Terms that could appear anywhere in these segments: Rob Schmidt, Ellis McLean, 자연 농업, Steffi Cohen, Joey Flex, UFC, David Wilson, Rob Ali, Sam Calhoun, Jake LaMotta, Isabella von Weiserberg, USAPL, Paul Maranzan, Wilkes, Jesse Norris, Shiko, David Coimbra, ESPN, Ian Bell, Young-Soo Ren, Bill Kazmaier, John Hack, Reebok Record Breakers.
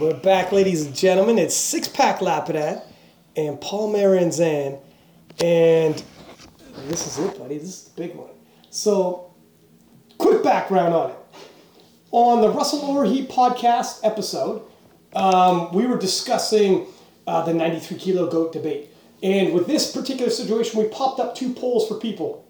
And we're back, ladies and gentlemen. It's six-pack Lapidat and Paul Maranzan. And this is it, buddy. This is the big one. So, quick background on it. On the Russell Oherlihy podcast episode, we were discussing the 93-kilo goat debate. And with this particular situation, we popped up two polls for people.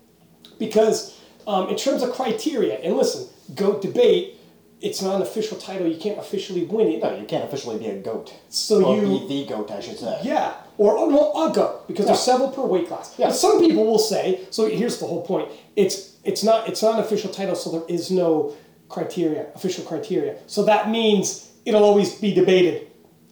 Because in terms of criteria, and listen, goat debate, it's not an official title. You can't officially win it. No, you can't officially be a goat. So or you be the goat, I should say. Yeah, or no, a goat, because there's several per weight class. Yeah. But some people will say. So here's the whole point. It's not an official title, so there is no criteria, official criteria. So that means it'll always be debated.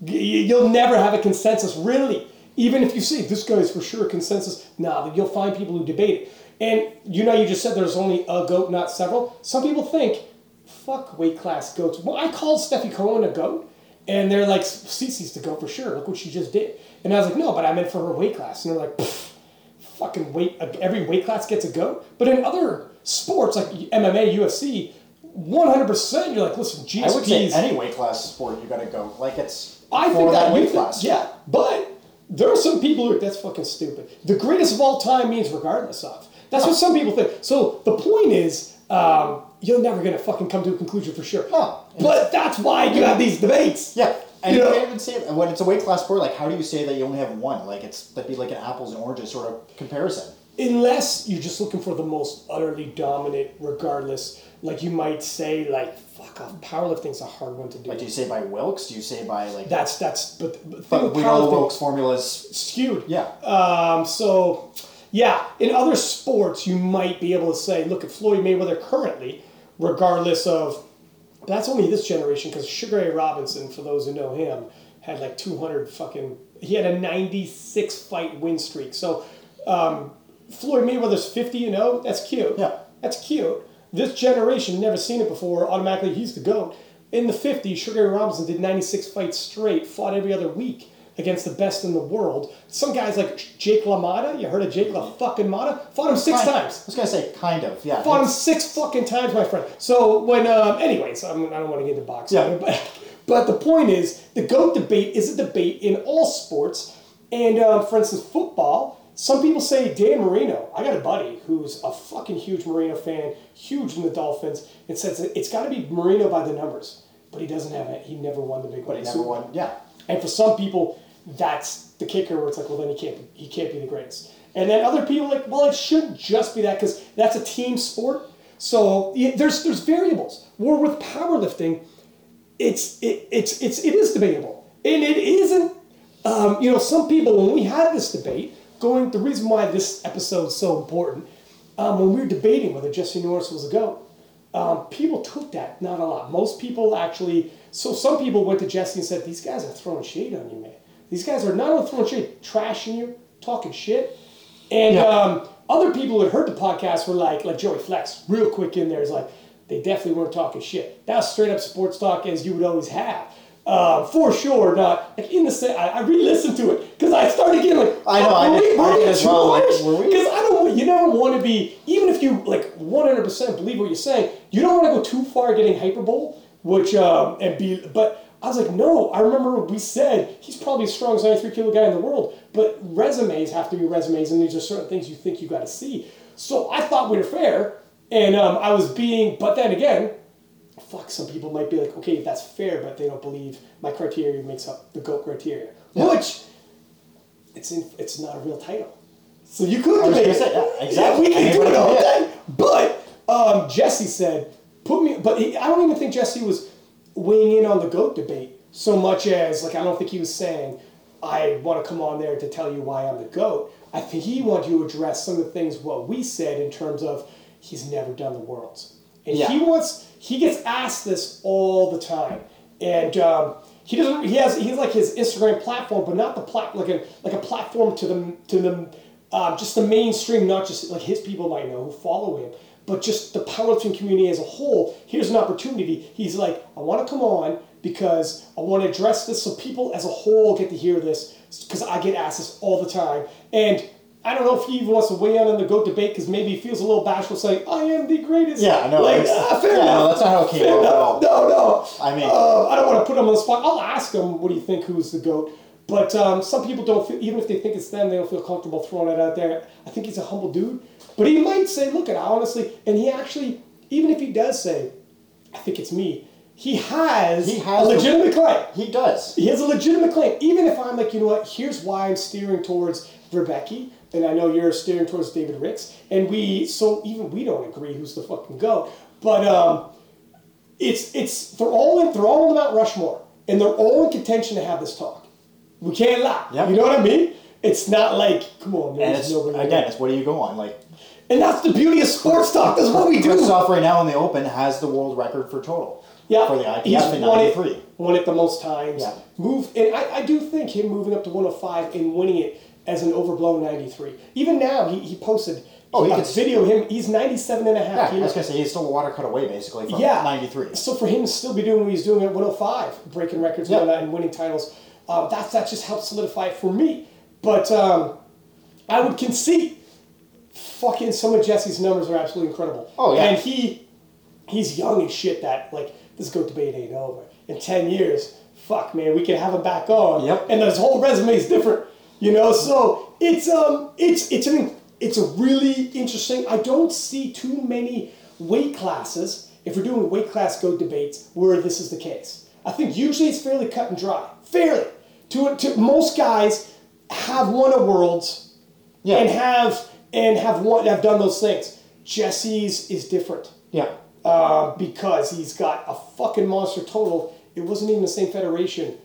You'll never have a consensus, really. Even if you say this guy's for sure consensus, nah, you'll find people who debate it. And you know, you just said there's only a goat, not several. Some people think, fuck weight class goats. Well, I called Steffi Cohen a goat, and they're like, Cece's the goat for sure. Look what she just did. And I was like, no, but I meant for her weight class. And they're like, fucking weight. Every weight class gets a goat. But in other sports like MMA, UFC, 100%. You're like, listen, GSP's. I would say any weight class sport, you got to go. Like it's I for think that weight class. Yeah, but there are some people who are, that's fucking stupid. The greatest of all time means regardless of. That's what some people think. So the point is, you're never going to fucking come to a conclusion for sure. Huh. But that's why you have these debates. Yeah. And you can't even say it. When it's a weight class sport, like, how do you say that you only have one? Like, that'd be like an apples and oranges sort of comparison. Unless you're just looking for the most utterly dominant, regardless. Like, you might say, like, fuck off, powerlifting's a hard one to do. Like, do you say by Wilkes? Do you say by, like... But we know Wilkes' formula is... skewed. Yeah. So... yeah, in other sports, you might be able to say, look at Floyd Mayweather currently, regardless of, that's only this generation, because Sugar Ray Robinson, for those who know him, had like 200 fucking, he had a 96 fight win streak. So Floyd Mayweather's 50-0, that's cute. Yeah. That's cute. This generation, never seen it before, automatically he's the GOAT. In the 50s, Sugar Ray Robinson did 96 fights straight, fought every other week against the best in the world. Some guys like Jake LaMotta, you heard of Jake LaMotta? Fought him six times. I was going to say, kind of, yeah. Fought him six fucking times, my friend. So when, anyways, I don't want to get into boxing. Yeah. But the point is, the GOAT debate is a debate in all sports. And for instance, football, some people say Dan Marino. I got a buddy who's a fucking huge Marino fan, huge in the Dolphins, and says it's got to be Marino by the numbers. But he doesn't have it. He never won the big one. But he never won, yeah. And for some people... that's the kicker where it's like, well, then he can't be the greatest. And then other people are like, well, it shouldn't just be that because that's a team sport. So there's variables. Where with powerlifting, it is debatable, and it isn't. Some people when we had this debate going, the reason why this episode is so important, when we were debating whether Jesse Norris was a GOAT, people took that not a lot. Most people actually. So some people went to Jesse and said, these guys are throwing shade on you, man. These guys are not only throwing shit, trashing you, talking shit. And other people who had heard the podcast were like Joey Flex, real quick in there, is like, they definitely weren't talking shit. That was straight up sports talk as you would always have. For sure, not like in the set. I re-listened to it because I started getting like, I know, were we? Because you never want to be, even if you like 100% believe what you're saying, you don't want to go too far getting hyperbole, which, but. I was like, no, I remember we said he's probably the strongest 93-kilo guy in the world, but resumes have to be resumes, and these are certain things you think you got to see. So I thought we were fair, and but then again, fuck, some people might be like, okay, that's fair, but they don't believe my criteria makes up the GOAT criteria, which it's not a real title. So you could debate it. Yeah, exactly. Yeah, we can do it all day. But Jesse said, I don't even think Jesse was weighing in on the GOAT debate so much as, like, I don't think he was saying, I want to come on there to tell you why I'm the GOAT. I think he wanted you to address some of the things what we said in terms of he's never done the Worlds. And he gets asked this all the time. And he's like his Instagram platform, but not the like a platform to the just the mainstream, not just like his people might know who follow him, but just the powerlifting community as a whole. Here's an opportunity. He's like, I want to come on because I want to address this so people as a whole get to hear this because I get asked this all the time. And I don't know if he wants to weigh in on the GOAT debate because maybe he feels a little bashful saying, I am the greatest. Yeah, no, like, fair enough. No, that's not how it came out at all. No. I mean, I don't want to put him on the spot. I'll ask him, what do you think, who's the GOAT? But some people don't feel, even if they think it's them, they don't feel comfortable throwing it out there. I think he's a humble dude. But he might say, look, I honestly, and he actually, even if he does say, I think it's me, he has a legitimate claim. He does. He has a legitimate claim. Even if I'm like, you know what, here's why I'm steering towards Wierzbicki. And I know you're steering towards David Ricks, and we don't agree who's the fucking GOAT. But they're all in the Mount Rushmore, and they're all in contention to have this talk. We can't lie. Yep. You know what I mean? It's not like, come on, man. It's what do you go on like? And that's the beauty of sports talk. That's what we do. Krzysztof right now in the Open has the world record for total. Yeah, for the IPF, he's won it the most times. Yeah. I do think him moving up to 105 and winning it as an overblown 93. Even now, he posted, he's 97 and a half. Yeah, I was going to say, he's still a water cut away, basically, from 93. So for him to still be doing what he's doing at 105, breaking records and winning titles, that just helps solidify it for me. But I would concede, fucking some of Jesse's numbers are absolutely incredible. Oh, yeah. And he's young as shit that, like, this GOAT debate ain't over. In 10 years, fuck, man, we can have him back on. Yep. And his whole resume is different. You know, so it's a really interesting. I don't see too many weight classes, if we're doing weight class GOAT debates, where this is the case. I think usually it's fairly cut and dry. Fairly. To most guys have won a Worlds and have done those things. Jesse's is different. Yeah. Because he's got a fucking monster total. It wasn't even the same federation.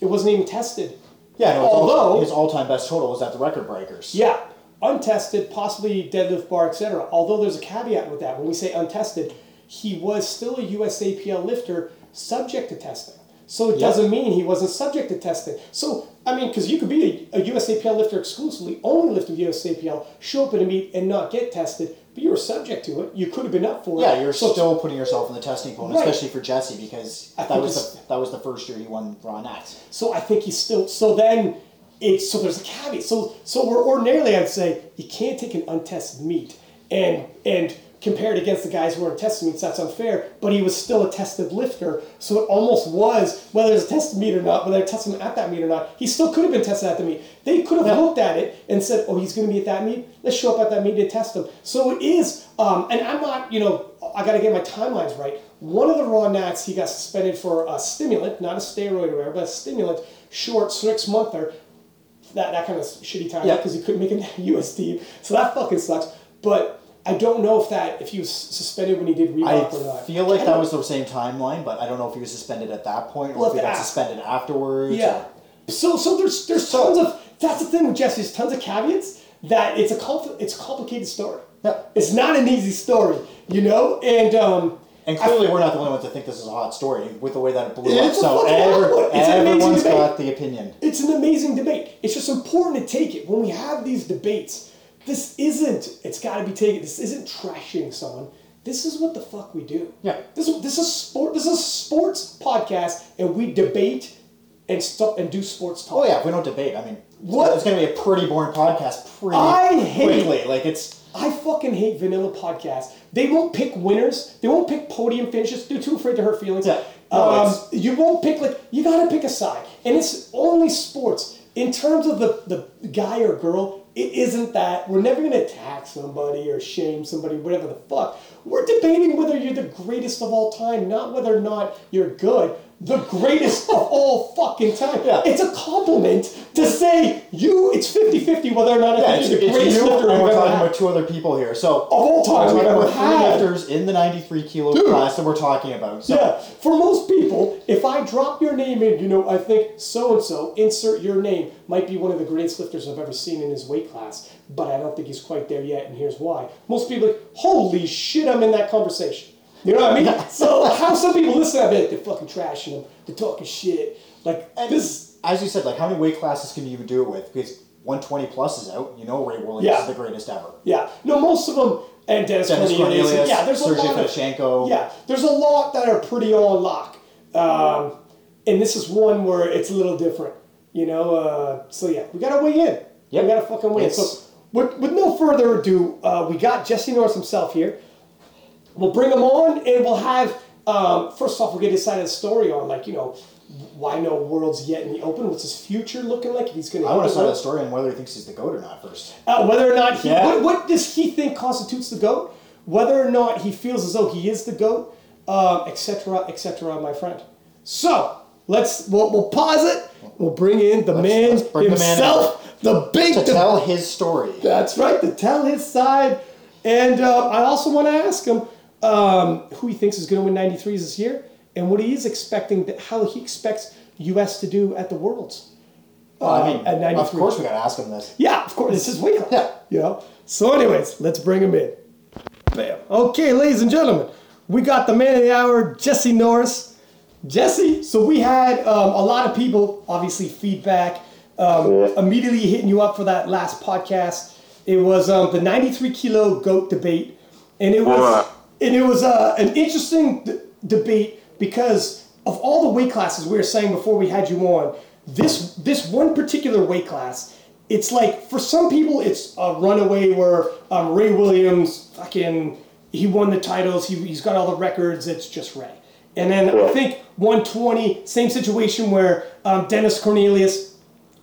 It wasn't even tested. Yeah, his all-time best total was at the Record Breakers. Yeah, untested, possibly deadlift bar, etc. Although there's a caveat with that. When we say untested, he was still a USAPL lifter subject to testing. So it doesn't mean he wasn't subject to testing. So, I mean, because you could be a USAPL lifter exclusively, only lift with USAPL, show up at a meet and not get tested, but you were subject to it. You could have been up for it. Yeah, you're still putting yourself in the testing pool, especially for Jesse, because that was the first year he won Raw Nats. So I think he's still... So there's a caveat. So we're ordinarily, I'd say, you can't take an untested meet and compare it against the guys who were in tested meets. That's unfair, but he was still a tested lifter, so it almost was, whether it's a tested meet or not, whether it's tested at that meet or not, he still could have been tested at the meet. They could have looked at it and said, oh, he's going to be at that meet? Let's show up at that meet and test him. So it is, and I'm not, I got to get my timelines right. One of the Raw Nats, he got suspended for a stimulant, not a steroid or whatever, but a stimulant, short 6-monther, that kind of shitty time because he couldn't make a U.S. team. So that fucking sucks, but I don't know if he was suspended when he did Reebok or not. I feel like that was the same timeline, but I don't know if he was suspended at that point or if he got suspended afterwards. Yeah. So there's tons of... That's the thing with Jesse. There's tons of caveats that it's a complicated story. Yeah. It's not an easy story, And... and clearly we're not the only ones that think this is a hot story with the way that it blew up. So everyone's got the opinion. It's an amazing debate. It's just important to take it. When we have these debates... This isn't trashing someone. This is what the fuck we do. Yeah. This is a sports podcast, and we debate and stuff and do sports talk. Oh yeah, if we don't debate, I mean, it's going to be a pretty boring podcast I fucking hate vanilla podcasts. They won't pick winners. They won't pick podium finishes. They're too afraid to hurt feelings. Yeah. You won't pick you got to pick a side. And it's only sports. In terms of the guy or girl, it isn't that. We're never going to attack somebody or shame somebody, whatever the fuck. We're debating whether you're the greatest of all time, not whether or not you're good. The greatest of all fucking time. Yeah. It's a compliment to say it's 50-50 whether or not you're the greatest lifter I've ever had. We're talking about two other people here. So, of all time, we're three lifters in the 93-kilo class that we're talking about. So. Yeah. For most people, if I drop your name in, I think so-and-so, insert your name, might be one of the greatest lifters I've ever seen in his weight class, but I don't think he's quite there yet, and here's why. Most people are like, holy shit, I'm in that conversation. You know what I mean? So how some people listen to it, they're fucking trashing them, they're talking shit. As you said, how many weight classes can you even do it with? Because 120 plus is out. Ray Williams is the greatest ever. Yeah. No, most of them, and Dennis Cornelius, Sergei Fedeschenko. Yeah, there's a lot that are pretty on lock. And this is one where it's a little different. So we gotta weigh in. Yeah. We gotta fucking weigh in. So With no further ado, we got Jesse Norris himself here. We'll bring him on, and we'll have, first off, we'll get his side of the story on, like, you know, why no worlds yet in the open? What's his future looking like? If he's going to, I want to start that story on whether he thinks he's the GOAT or not first. Whether or not he, what does he think constitutes the GOAT? Whether or not he feels as though he is the GOAT, et cetera, my friend. So let's we'll pause it. We'll bring in the man himself, the big to tell his story. That's right, to tell his side. And I also want to ask him who he thinks is going to win 93s this year. And what he is expecting, how he expects U.S. to do at the Worlds. At 93. Of course we got to ask him this. Yeah, of course. This is way up. Yeah. You know? So anyways, let's bring him in. Bam. Okay, ladies and gentlemen, we got the man of the hour, Jesse Norris. Jesse, so we had a lot of people, obviously, feedback, immediately hitting you up for that last podcast. It was the 93-kilo GOAT debate. And it was, an interesting debate. Because of all the weight classes we were saying before we had you on, this one particular weight class, it's like, for some people, it's a runaway where Ray Williams, he won the titles, he's got all the records, it's just Ray. And then I think 120, same situation where Dennis Cornelius,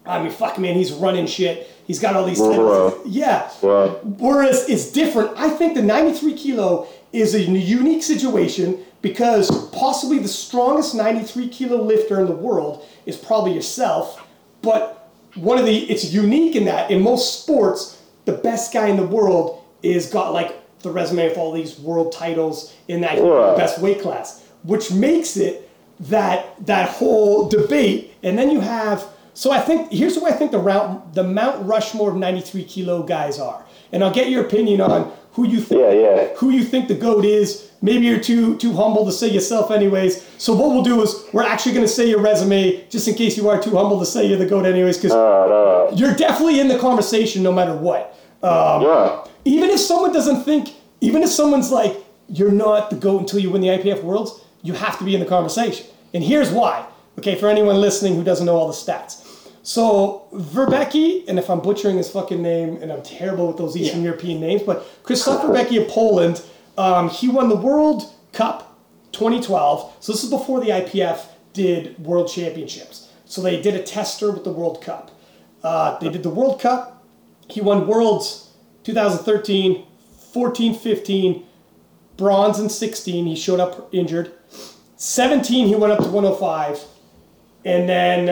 he's running shit. He's got all these titles. Yeah. Whereas it's different. I think the 93 kilo is a unique situation, because possibly the strongest 93 kilo lifter in the world is probably yourself, but it's unique in that in most sports, the best guy in the world is got like the resume of all these world titles in that best weight class, which makes it that whole debate. And then you have, so I think here's what I think the Mount Rushmore of 93 kilo guys are, and I'll get your opinion on who you think who you think the GOAT is. Maybe you're too humble to say yourself anyways. So what we'll do is we're actually going to say your resume just in case you are too humble to say you're the GOAT anyways, because you're definitely in the conversation no matter what. Even if someone doesn't think, even if someone's like, you're not the GOAT until you win the IPF Worlds, you have to be in the conversation. And here's why. Okay, for anyone listening who doesn't know all the stats. So Wierzbicki, and if I'm butchering his fucking name, and I'm terrible with those Eastern European names, but Krzysztof Wierzbicki of Poland, he won the World Cup 2012. So this is before the IPF did World Championships. So they did a tester with the World Cup. They did the World Cup. He won Worlds 2013, 14, 15, bronze in 16. He showed up injured. 17, he went up to 105. And then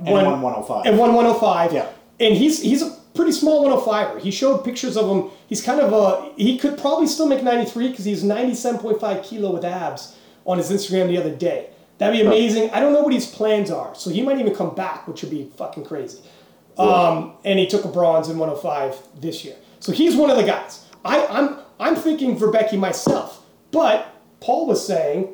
won 105. And won 105. Yeah. And he's a pretty small 105er. He showed pictures of him. He's kind of he could probably still make 93 because he's 97.5 kilo with abs on his Instagram the other day. That'd be amazing. I don't know what his plans are. So he might even come back, which would be fucking crazy. And he took a bronze in 105 this year. So he's one of the guys. I'm thinking Wierzbicki myself. But Paul was saying,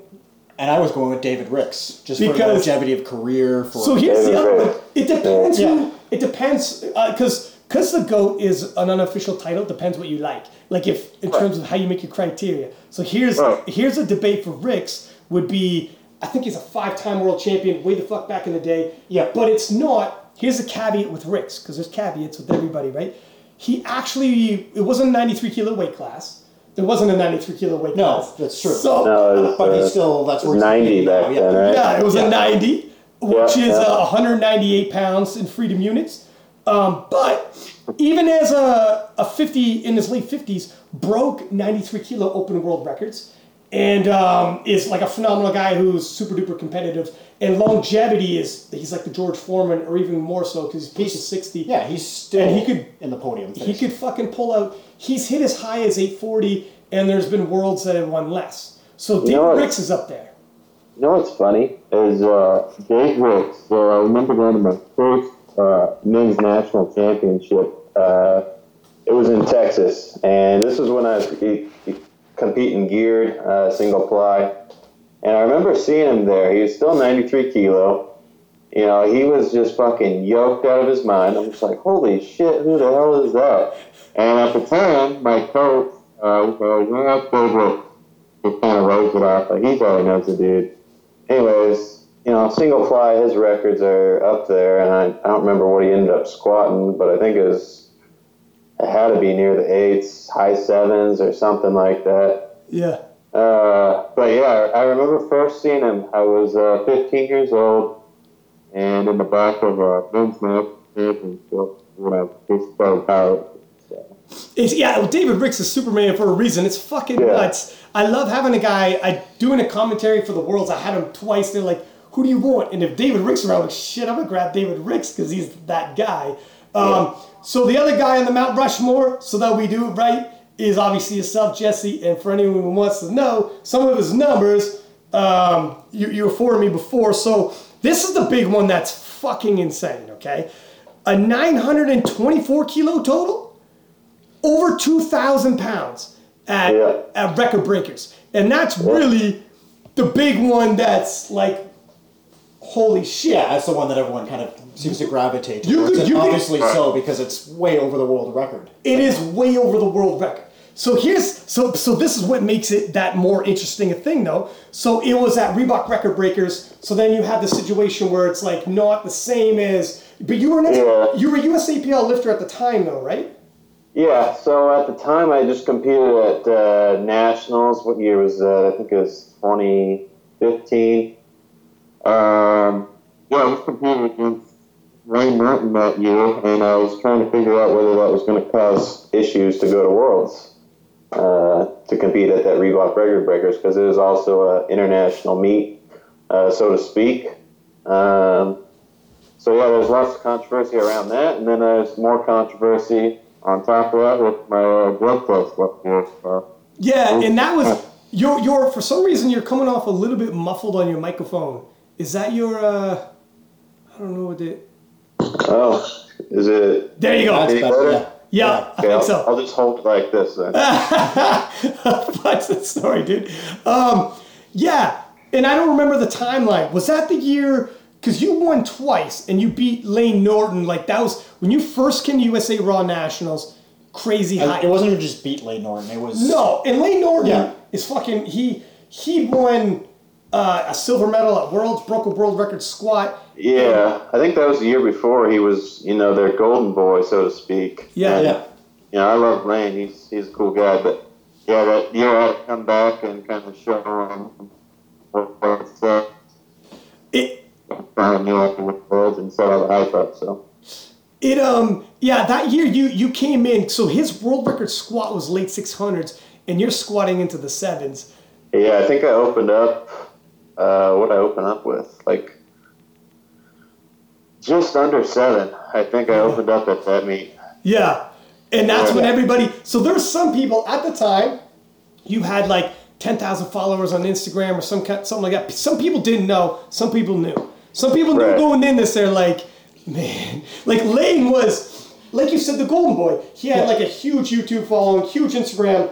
and I was going with David Ricks, just because, for longevity of career. So here's the other one. It depends who. It depends, because the GOAT is an unofficial title. Depends what you like. Like if in terms of how you make your criteria. So here's a debate for Ricks would be. I think he's a 5-time world champion, way the fuck back in the day. Yeah, but it's not. Here's a caveat with Ricks, because there's caveats with everybody, right? He actually, it wasn't a 93 kilo weight class. There wasn't a 93 kilo weight class. No, that's true. So, but he's still, that's where 90 back then, right? Yeah, it was a 90, which is 198 pounds in freedom units. But even as a 50 in his late 50s, broke 93 kilo open world records, and is like a phenomenal guy who's super duper competitive. And longevity is, he's like the George Foreman, or even more so, because he's pushing 60. Yeah, he's still in the podium. He could fucking pull out. He's hit as high as 840, and there's been worlds that have won less. So Dave Ricks is up there. You know what's funny is Dave Ricks. So I remember going to my first men's national championship. It was in Texas, and this was when I was competing geared, single ply. And I remember seeing him there. He was still 93 kilo. You know, he was just fucking yoked out of his mind. I'm just like, holy shit, who the hell is that? And at the time, my coach, one of my favorite, he kind of rose it off. Like, he probably knows the dude. Anyways, you know, single fly, his records are up there. And I don't remember what he ended up squatting, but I think it was it had to be near the 8s, high 7s or something like that. Yeah. But yeah, I remember first seeing him. I was 15 years old, and in the back of a men's match championship when I just started out. David Ricks is Superman for a reason. It's fucking nuts. I love having a guy. I doing a commentary for the Worlds. I had him twice. They're like, "Who do you want?" And if David Ricks around, I'm like, shit, I'm gonna grab David Ricks because he's that guy. So the other guy on the Mount Rushmore, so that we do it right, is obviously yourself, Jesse. And for anyone who wants to know some of his numbers, you afforded me before. So this is the big one that's fucking insane. Okay, a 924 kilo total. Over 2,000 pounds at Record Breakers. And that's really the big one that's like, holy shit. Yeah, that's the one that everyone kind of seems to gravitate towards. Obviously, because it's way over the world record. It is way over the world record. So this is what makes it that more interesting a thing, though. So it was at Reebok Record Breakers. So then you have the situation where it's like not the same as, but you were a USAPL lifter at the time, though, right? Yeah, so at the time I just competed at Nationals. What year was I think it was 2015. I was competing against Layne Norton that year, and I was trying to figure out whether that was going to cause issues to go to Worlds to compete at that Reebok Record Breakers, because it was also an international meet, so to speak. There was lots of controversy around that, and then there's more controversy on top of that with my blood test. Yeah, and that was your. For some reason, you're coming off a little bit muffled on your microphone. Is that your? I don't know what it. Oh, is it? There you go. Yeah, okay, I think so. I'll just hold it like this then. That's the story, dude. And I don't remember the timeline. Was that the year? Because you won twice, and you beat Layne Norton. Like, that was... When you first came to USA Raw Nationals, crazy high. It wasn't just beat Layne Norton. It was... No, and Layne Norton is fucking... He won a silver medal at Worlds, broke a world record squat. Yeah, I think that was the year before. He was, their golden boy, so to speak. Yeah, and, I love Layne. He's a cool guy. But, that year I had to come back and kind of show him what's up. That year you came in, so his world record squat was late 600s, and you're squatting into the 7s. Yeah, I think I opened up, what I opened up with, like, just under 7. I think I opened up at that meet. Yeah, and that's when everybody, so there's some people at the time, you had like 10,000 followers on Instagram or something like that. Some people didn't know. Some people knew. Some people knew going in this. They're like, man. Like Layne was, like you said, the golden boy. He had like a huge YouTube following, huge Instagram,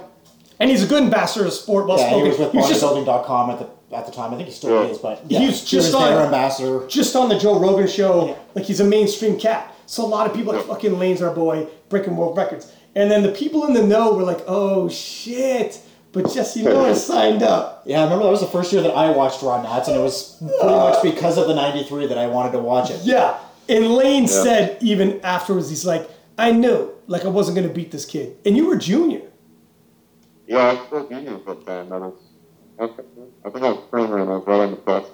and he's a good ambassador of sport. He was with bodybuilding.com at the time. I think he still is, but he's just on ambassador. Just on the Joe Rogan show. Yeah. Like he's a mainstream cat. So a lot of people are fucking Lane's our boy, breaking world records. And then the people in the know were like, oh shit. But Jesse Norris signed up. Yeah, I remember that was the first year that I watched Raw Nats, and it was pretty much because of the 93 that I wanted to watch it. Yeah, and Layne said even afterwards, he's like, I knew, like I wasn't going to beat this kid. And you were junior. Yeah, I was still junior at that time. I think I was senior and I was right on the cusp.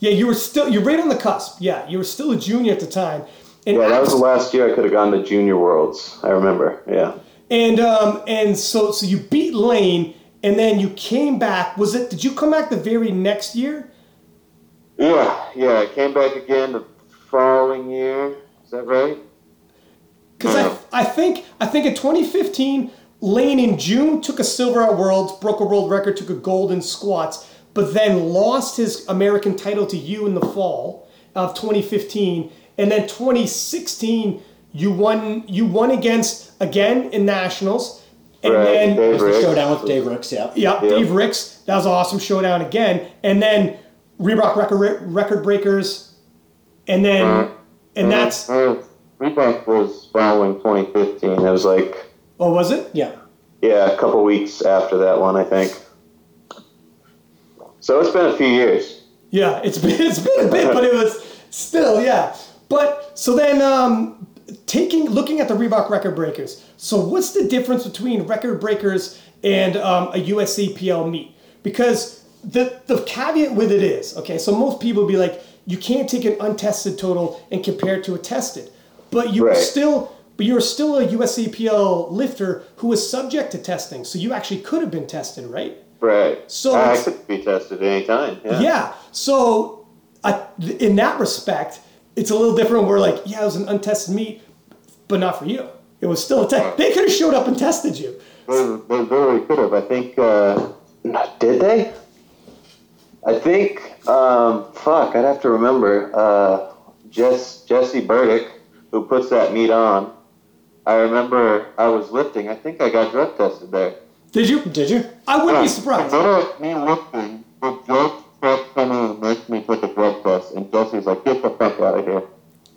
Yeah, you're right on the cusp. Yeah, you were still a junior at the time. And that was the last year I could have gone to Junior Worlds, I remember, And so you beat Layne, and then you came back. Did you come back the very next year? Yeah, I came back again the following year. Is that right? Because I think in 2015, Layne in June took a silver at Worlds, broke a world record, took a gold in squats, but then lost his American title to you in the fall of 2015, and then 2016. You won again in Nationals, and then it was the showdown with Dave Ricks. Yeah, Dave Ricks. That was an awesome showdown again, and then Reebok Record Breakers, and then that's Reebok was following 2015. It was like was it? Yeah, a couple weeks after that one, I think. So it's been a few years. Yeah, it's been a bit, but it was still. But so then. looking at the Reebok Record Breakers. So what's the difference between Record Breakers and a USAPL meet? Because the caveat with it is, okay, so most people would be like, you can't take an untested total and compare it to a tested, but you right. But you're still a USAPL lifter who is subject to testing. So you actually could have been tested, right? Right. So I could be tested any time. Yeah. So in that respect, it's a little different. We're like, yeah, it was an untested meet, but not for you. It was still a test. They could have showed up and tested you. They really could have. I think, did they? I think, I'd have to remember. Jesse Burdick, who puts that meet on, I remember I was lifting. I think I got drug tested there. Did you? I wouldn't be surprised. Me lifting, the drug test coming and makes me take a drug test, and Jesse's like, "Get the fuck out of here!"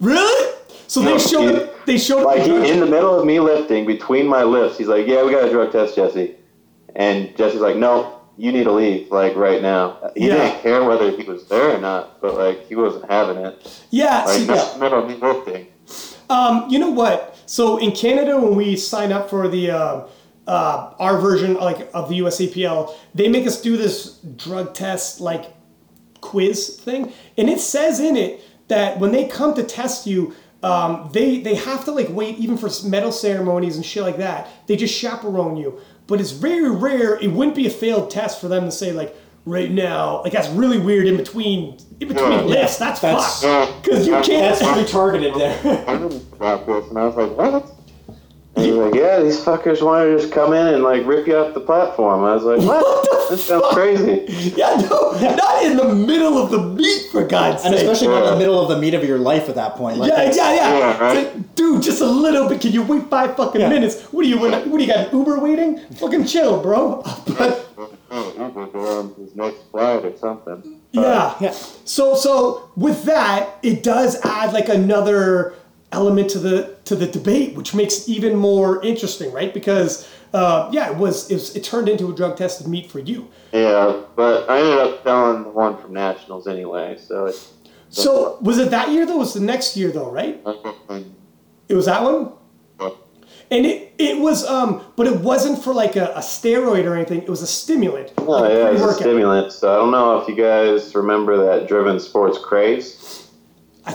Really? So they showed up. They showed up. Like in the middle of me lifting, between my lifts, he's like, "Yeah, we got a drug test, Jesse," and Jesse's like, "No, you need to leave, like right now." He didn't care whether he was there or not, but like he wasn't having it. Yeah, like in the middle of me lifting. You know what? So in Canada, when we sign up for the our version of the USAPL, they make us do this drug test like quiz thing, and it says in it that when they come to test you, they have to like wait even for medal ceremonies and shit like that. They just chaperone you, but it's very rare. It wouldn't be a failed test for them to say like, right now, like that's really weird. In between lifts, that's fucked because you can't. That's really targeted there. I didn't drop this, and I was like, what? And he's like, yeah, these fuckers want to just come in and like rip you off the platform. I was like, what? This sounds crazy. Yeah, no, not in the middle of the meet, for God's sake. And especially not in the middle of the meat of your life at that point. Like yeah, right? It's like, dude, just a little bit. Can you wait 5 fucking minutes? What do you got? Uber waiting? Fucking chill, bro. His next flight or something. Yeah. So with that, it does add like another element to the debate, which makes it even more interesting, right? Because it turned into a drug tested meet for you. Yeah, but I ended up selling the one from Nationals anyway, so it's... So was it that year though? It was the next year though, right? It was that one. And it was, but it wasn't for like a steroid or anything. It was a stimulant. Oh, like it was a stimulant. So I don't know if you guys remember that Driven Sports craze. I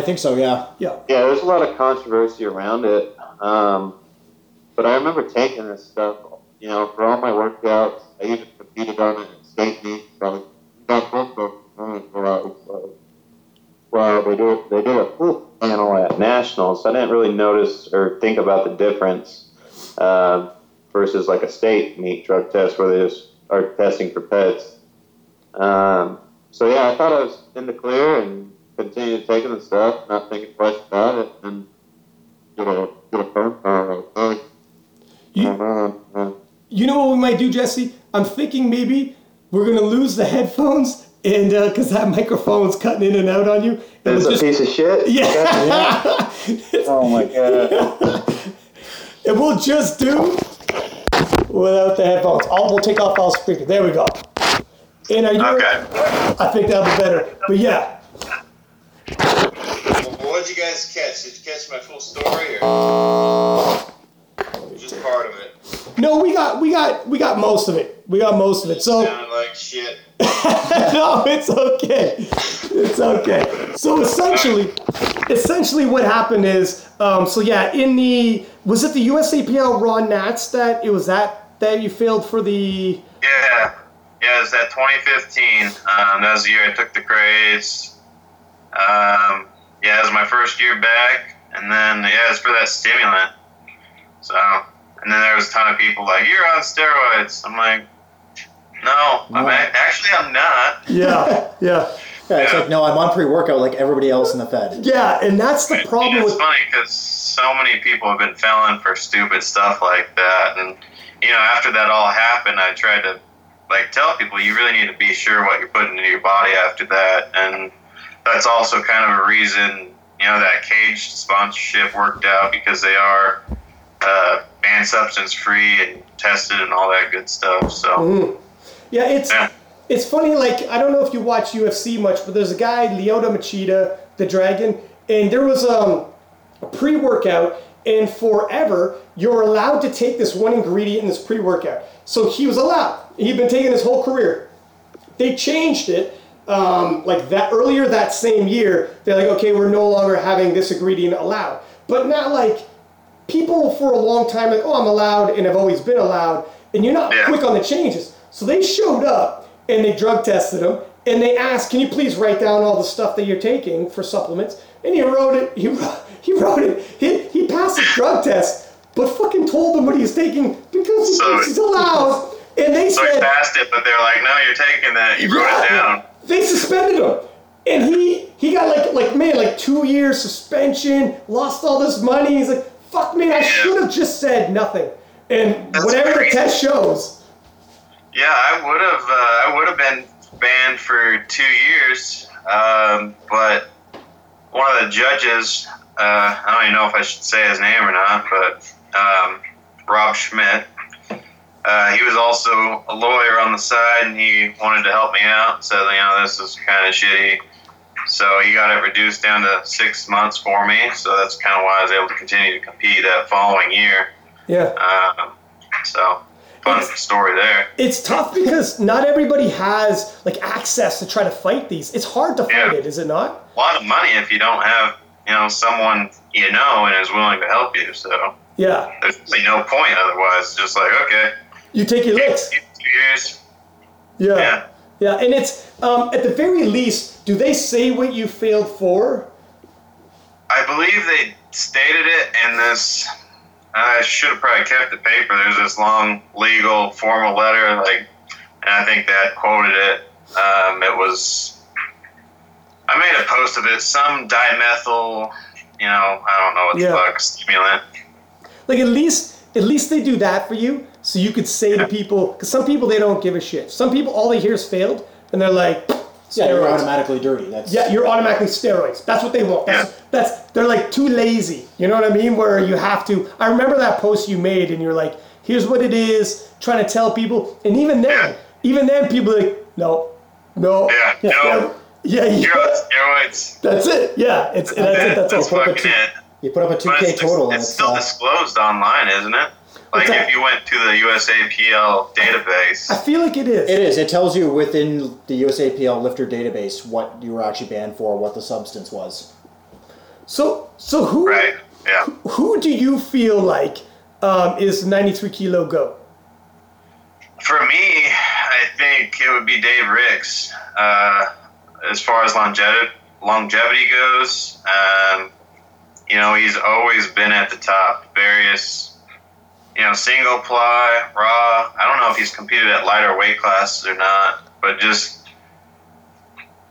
think so, yeah. Yeah, there's a lot of controversy around it. But I remember taking this stuff, you know, for all my workouts. I even competed on it at state meets. Well, they do a full panel at Nationals, so I didn't really notice or think about the difference versus like a state meet drug test where they just are testing for PEDs. I thought I was in the clear and continued taking the stuff, not thinking twice about it, and get a phone call. You know what we might do, Jesse? I'm thinking maybe we're going to lose the headphones. And because that microphone's cutting in and out on you. It's a piece of shit? Yeah. Oh, my God. And we'll just do without the headphones. We'll take off all speakers. There we go. And okay. I think that'll be better. But, yeah. Well, what did you guys catch? Did you catch my full story? Or just part of it? No, we got most of it. So sound like shit. No, it's okay. So essentially what happened is, was it the USAPL Raw Nats that it was that you failed for the? Yeah, it was that 2015. That was the year I took the craze. It was my first year back, and then it was for that stimulant. So, and then there was a ton of people like, you're on steroids. I'm like, no, actually I'm not. Yeah. Yeah, it's like, no, I'm on pre-workout like everybody else in the Fed. Yeah, and that's the problem. It's funny because so many people have been felon for stupid stuff like that. And, you know, after that all happened, I tried to, like, tell people you really need to be sure what you're putting into your body after that. And that's also kind of a reason, you know, that cage sponsorship worked out because they are banned substance-free and tested and all that good stuff, so... Mm-hmm. Yeah, it's funny, like, I don't know if you watch UFC much, but there's a guy, Lyoto Machida, the Dragon, and there was pre-workout, and forever you're allowed to take this one ingredient in this pre-workout. So he was allowed. He'd been taking his whole career. They changed it like that earlier that same year. They're like, okay, we're no longer having this ingredient allowed. But not like people for a long time like, oh, I'm allowed and I've always been allowed, and you're not quick on the changes. So they showed up and they drug tested him and they asked, can you please write down all the stuff that you're taking for supplements? And he wrote it. He passed his drug test, but fucking told them what he was taking because he thinks he's allowed. And they said, he passed it, but they're like, no, you're taking that. You wrote it down. They suspended him, and he got like 2 years suspension. Lost all this money. He's like, fuck me, I should have just said nothing. And that's whatever crazy. The test shows. Yeah, I would have been banned for 2 years, but. One of the judges, I don't even know if I should say his name or not, but Rob Schmidt, he was also a lawyer on the side, and he wanted to help me out, said, you know, this is kind of shitty. So he got it reduced down to 6 months for me, so that's kind of why I was able to continue to compete that following year. Yeah. Fun story there. It's tough because not everybody has like access to try to fight these. It's hard to fight it, is it not? A lot of money if you don't have, someone you know and is willing to help you. So there's really no point otherwise. It's just like, okay, you take your licks. 2 years. Yeah. And it's at the very least, do they say what you failed for? I believe they stated it in this. I should have probably kept the paper. There's this long legal formal letter, and I think that quoted it. I made a post of it. Some dimethyl, I don't know what the fuck stimulant. Like at least they do that for you, so you could say to people, because some people they don't give a shit. Some people all they hear is failed, and they're like, steroids. Yeah, you're automatically dirty. You're automatically steroids. That's what they want. They're like too lazy. You know what I mean? Where you have to. I remember that post you made, and you're like, "Here's what it is." Trying to tell people, and even then, people are like, "No." Steroids. That's it. Yeah, that's fucking it. You put up a 2K total. It's still disclosed online, isn't it? Like if you went to the USAPL database. I feel like it is. It is. It tells you within the USAPL lifter database what you were actually banned for, what the substance was. So who? Right. Yeah. Who do you feel like is 93 kilo go? For me, I think it would be Dave Ricks. As far as longevity goes, he's always been at the top. Various. Single ply, raw. I don't know if he's competed at lighter weight classes or not, but just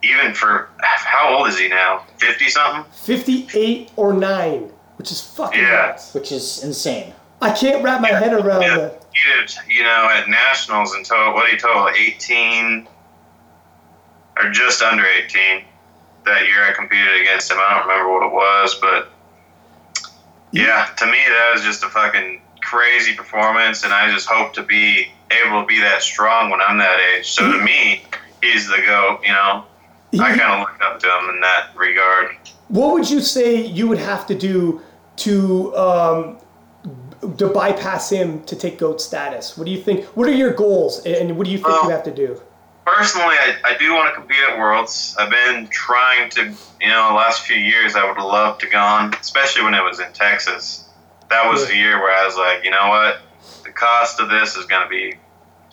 even for how old is he now? 50 something? 58 or 9, which is fucking nuts. Which is insane. I can't wrap my head around that. He did, at nationals in total, what did he total? 18 or just under 18 that year I competed against him. I don't remember what it was, but to me that was just a fucking crazy performance, and I just hope to be able to be that strong when I'm that age. So to me, he's the GOAT, I kind of look up to him in that regard. What would you say you would have to do to bypass him to take GOAT status? What do you think? What are your goals, and what do you think you have to do? Personally, I do want to compete at Worlds. I've been trying to, the last few years I would have loved to gone, especially when it was in Texas. That was the year where I was like, you know what? The cost of this is going to be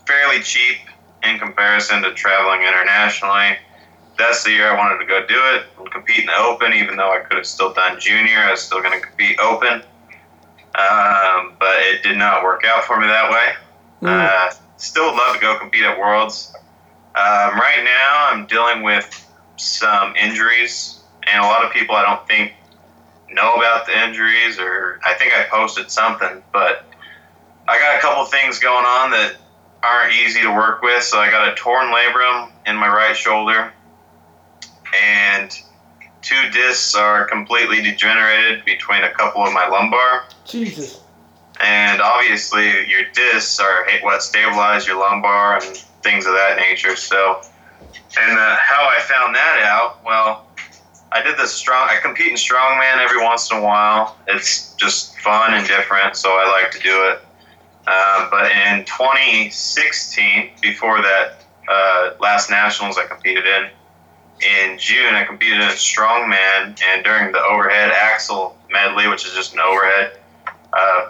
fairly cheap in comparison to traveling internationally. That's the year I wanted to go do it and compete in the Open, even though I could have still done Junior. I was still going to compete Open. But it did not work out for me that way. Still would love to go compete at Worlds. Right now, I'm dealing with some injuries, and a lot of people I don't think know about the injuries, or I think I posted something, but I got a couple things going on that aren't easy to work with. So I got a torn labrum in my right shoulder, and two discs are completely degenerated between a couple of my lumbar. Jesus. And obviously your discs are what stabilize your lumbar and things of that nature. So, and how I found that out, well, I I did this strong. I compete in strongman every once in a while. It's just fun and different, so I like to do it. But in 2016, before that last nationals I competed in June, I competed in strongman, and during the overhead axle medley, which is just an overhead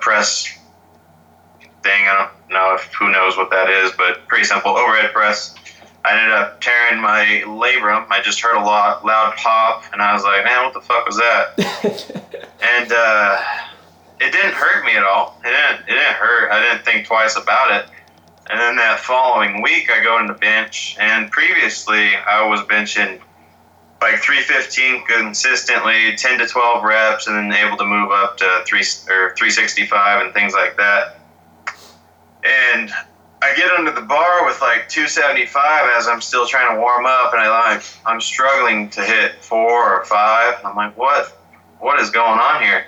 press thing. I don't know if who knows what that is, but pretty simple overhead press. I ended up tearing my labrum. I just heard a loud pop, and I was like, man, what the fuck was that? And it didn't hurt me at all. It didn't hurt. I didn't think twice about it. And then that following week, I go into bench, and previously I was benching like 315 consistently, 10 to 12 reps, and then able to move up to 365 and things like that. And I get under the bar with like 275 as I'm still trying to warm up, and I'm struggling to hit 4 or 5. I'm like, what is going on here?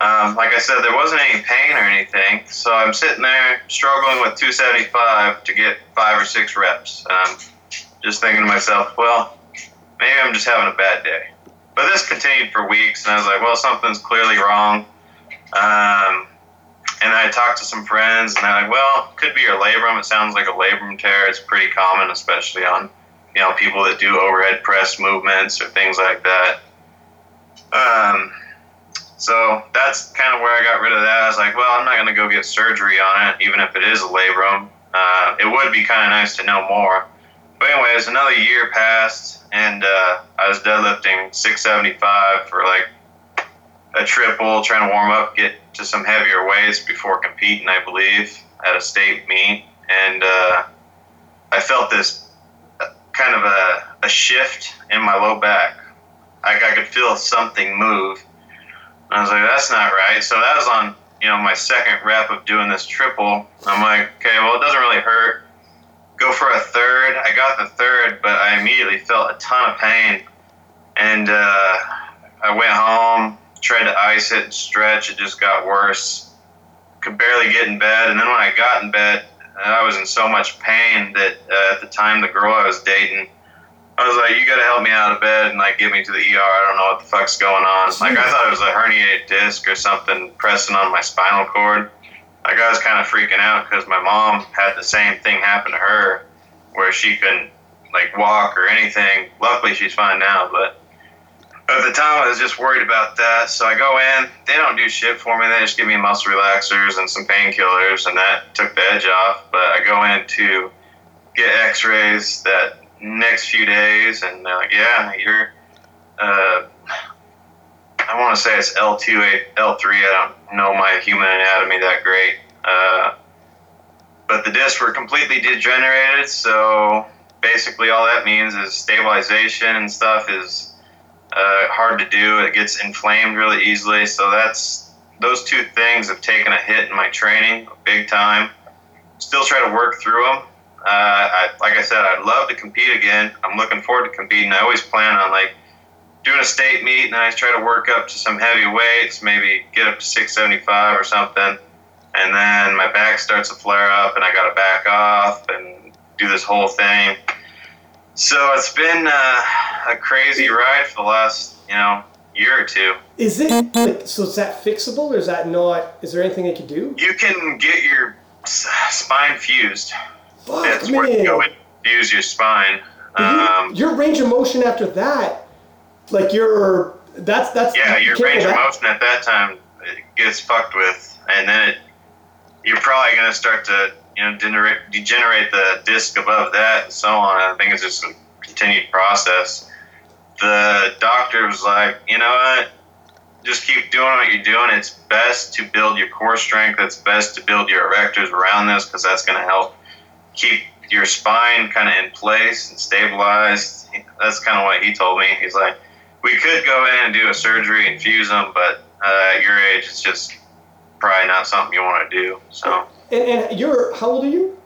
Like I said, there wasn't any pain or anything, so I'm sitting there struggling with 275 to get 5 or 6 reps. I'm just thinking to myself, well, maybe I'm just having a bad day. But this continued for weeks, and I was like, well, something's clearly wrong. And I talked to some friends, and they're like, well, could be your labrum. It sounds like a labrum tear. It's pretty common, especially on, you know, people that do overhead press movements or things like that. So that's kind of where I got rid of that. I was like, well, I'm not going to go get surgery on it, even if it is a labrum. It would be kind of nice to know more. But anyways, another year passed, and I was deadlifting 675 for like a triple, trying to warm up, get to some heavier weights before competing, I believe, at a state meet. And I felt this kind of a shift in my low back. Like I could feel something move. And I was like, that's not right. So that was on, you know, my second rep of doing this triple. I'm like, okay, well, it doesn't really hurt. Go for a third. I got the third, but I immediately felt a ton of pain. And I went home, tried to ice it and stretch. It just got worse. Could barely get in bed. And then when I got in bed, I was in so much pain that at the time, the girl I was dating, I was like, you got to help me out of bed and like get me to the ER. I don't know what the fuck's going on. Like I thought it was a herniated disc or something pressing on my spinal cord. Like I was kind of freaking out because my mom had the same thing happen to her where she couldn't like walk or anything. Luckily she's fine now, but at the time, I was just worried about that. So I go in. They don't do shit for me. They just give me muscle relaxers and some painkillers, and that took the edge off. But I go in to get x-rays that next few days, and they're like, yeah, you're I want to say it's L2, L3. I don't know my human anatomy that great. But the discs were completely degenerated, so basically all that means is stabilization and stuff is hard to do. It gets inflamed really easily. So that's those two things have taken a hit in my training big time. Still try to work through them. Like I said, I'd love to compete again. I'm looking forward to competing. I always plan on like doing a state meet, and I try to work up to some heavy weights, maybe get up to 675 or something. And then my back starts to flare up, and I got to back off and do this whole thing. So it's been a crazy ride for the last, you know, year or two. Is it, so is that fixable or is that not, is there anything they can do? You can get your spine fused. Fuck, it's man. Where you go and fuse your spine. Your range of motion after that, like your, that's. Yeah, your range of motion at that time it gets fucked with. And then you're probably going to start to, you know, degenerate the disc above that and so on. I think it's just a continued process. The doctor was like, you know what, just keep doing what you're doing. It's best to build your core strength. It's best to build your erectors around this because that's going to help keep your spine kind of in place and stabilized. That's kind of what he told me. He's like, we could go in and do a surgery and fuse them, but at your age, it's just probably not something you want to do. So. And you're, how old are you?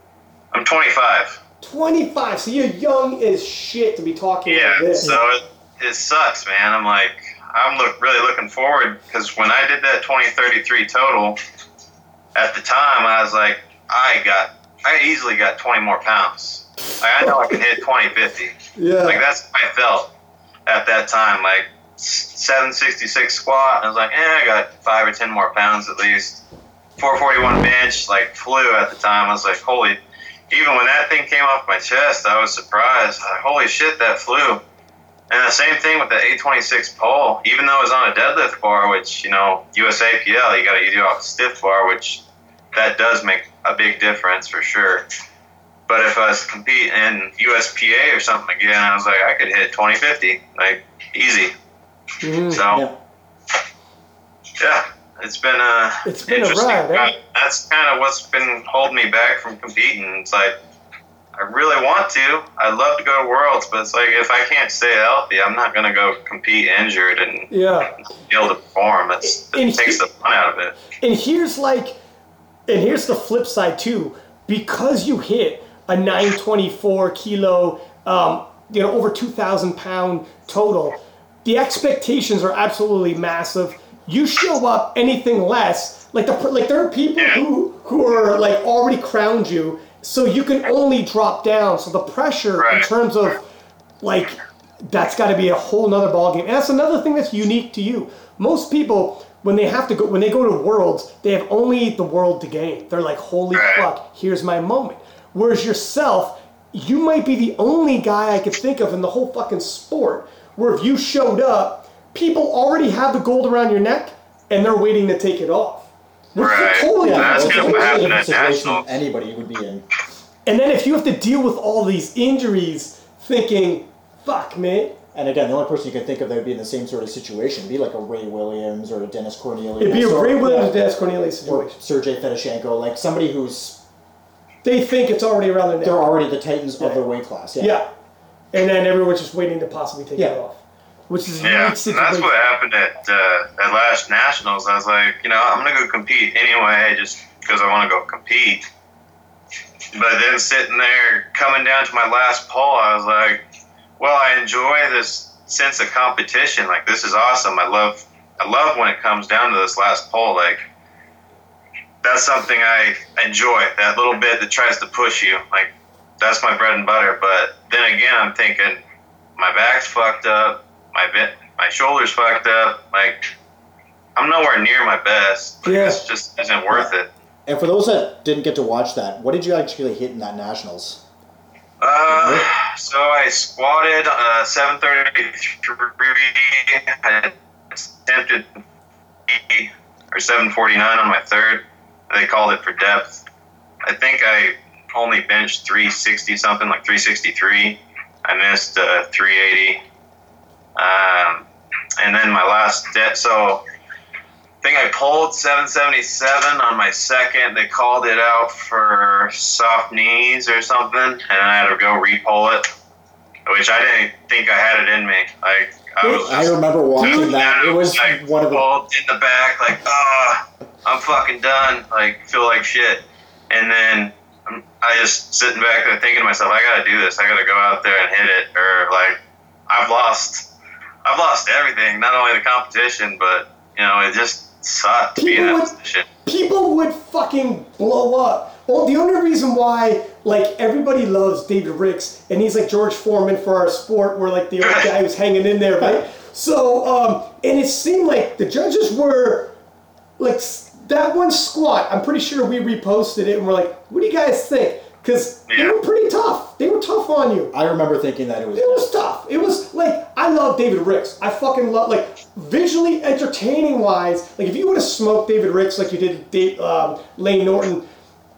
I'm 25. 25, so you're young as shit to be talking about this. Yeah, so it sucks, man. I'm like, really looking forward, because when I did that 2033 total, at the time, I was like, I easily got 20 more pounds. Like, I know I could hit 2050. Yeah. Like, that's what I felt at that time. Like, 766 squat, and I was like, I got 5 or 10 more pounds at least. 441 bench, like, flew at the time. I was like, holy, even when that thing came off my chest, I was surprised. I was like, holy shit, that flew. And the same thing with the 826 pull, even though it was on a deadlift bar, which, USAPL, you do off a stiff bar, which that does make a big difference for sure. But if I was competing in USPA or something again, I was like, I could hit 2050, like, easy. Mm-hmm. So, yeah. It's been an interesting ride, eh? That's kind of what's been holding me back from competing. It's like, I really want to. I'd love to go to Worlds, but it's like, if I can't stay healthy, I'm not going to go compete injured and be able to perform. It takes the fun out of it. And here's the flip side, too. Because you hit a 924 kilo, over 2,000 pound total, the expectations are absolutely massive. You show up anything less, like there are people who are like already crowned you, so you can only drop down. So the pressure in terms of like, that's got to be a whole nother ballgame. And that's another thing that's unique to you. Most people, when they go to Worlds, they have only the world to gain. They're like, holy fuck, here's my moment. Whereas yourself, you might be the only guy I could think of in the whole fucking sport where if you showed up, people already have the gold around your neck, and they're waiting to take it off. That's going to happen at nationals. Anybody would be in. And then if you have to deal with all these injuries, thinking, fuck, man. And again, the only person you can think of that would be in the same sort of situation would be like a Ray Williams or a Dennis Cornelius. It'd be a Ray Williams, Dennis Cornelius situation. Or Sergei Fedeschenko, like somebody who's... They think it's already around their neck. They're already the titans of their weight class. Yeah. And then everyone's just waiting to possibly take it off. Which is and that's what happened at last nationals. I was like, I'm gonna go compete anyway, just because I want to go compete. But then sitting there, coming down to my last pull, I was like, well, I enjoy this sense of competition. Like, this is awesome. I love when it comes down to this last pull. Like, that's something I enjoy. That little bit that tries to push you. Like, that's my bread and butter. But then again, I'm thinking, my back's fucked up. My shoulder's fucked up. Like, I'm nowhere near my best. Like, this just isn't worth it. And for those that didn't get to watch that, what did you actually hit in that nationals? So I squatted 733. I attempted 749 on my third. They called it for depth. I think I only benched 360 something, like 363. I missed 380. And then my last debt, so I think I pulled 777 on my second. They called it out for soft knees or something, and I had to go re-pull it, which I didn't think I had it in me. Like, I remember watching that. It was like, one of the in the back, like, I'm fucking done. Like, feel like shit. And then I just sitting back there thinking to myself, I gotta do this. I gotta go out there and hit it, or like, I've lost everything, not only the competition, but, it just sucked to be in that position. People would fucking blow up. Well, the only reason why, like, everybody loves David Ricks, and he's like George Foreman for our sport, where, like, the old guy was hanging in there, right? So, and it seemed like the judges were, like, that one squat, I'm pretty sure we reposted it, and we're like, what do you guys think? Because they were pretty tough. They were tough on you. I remember thinking that it was tough. It was, like, I love David Ricks. I fucking love, like, visually entertaining-wise, like, if you would have smoked David Ricks like you did Layne Norton,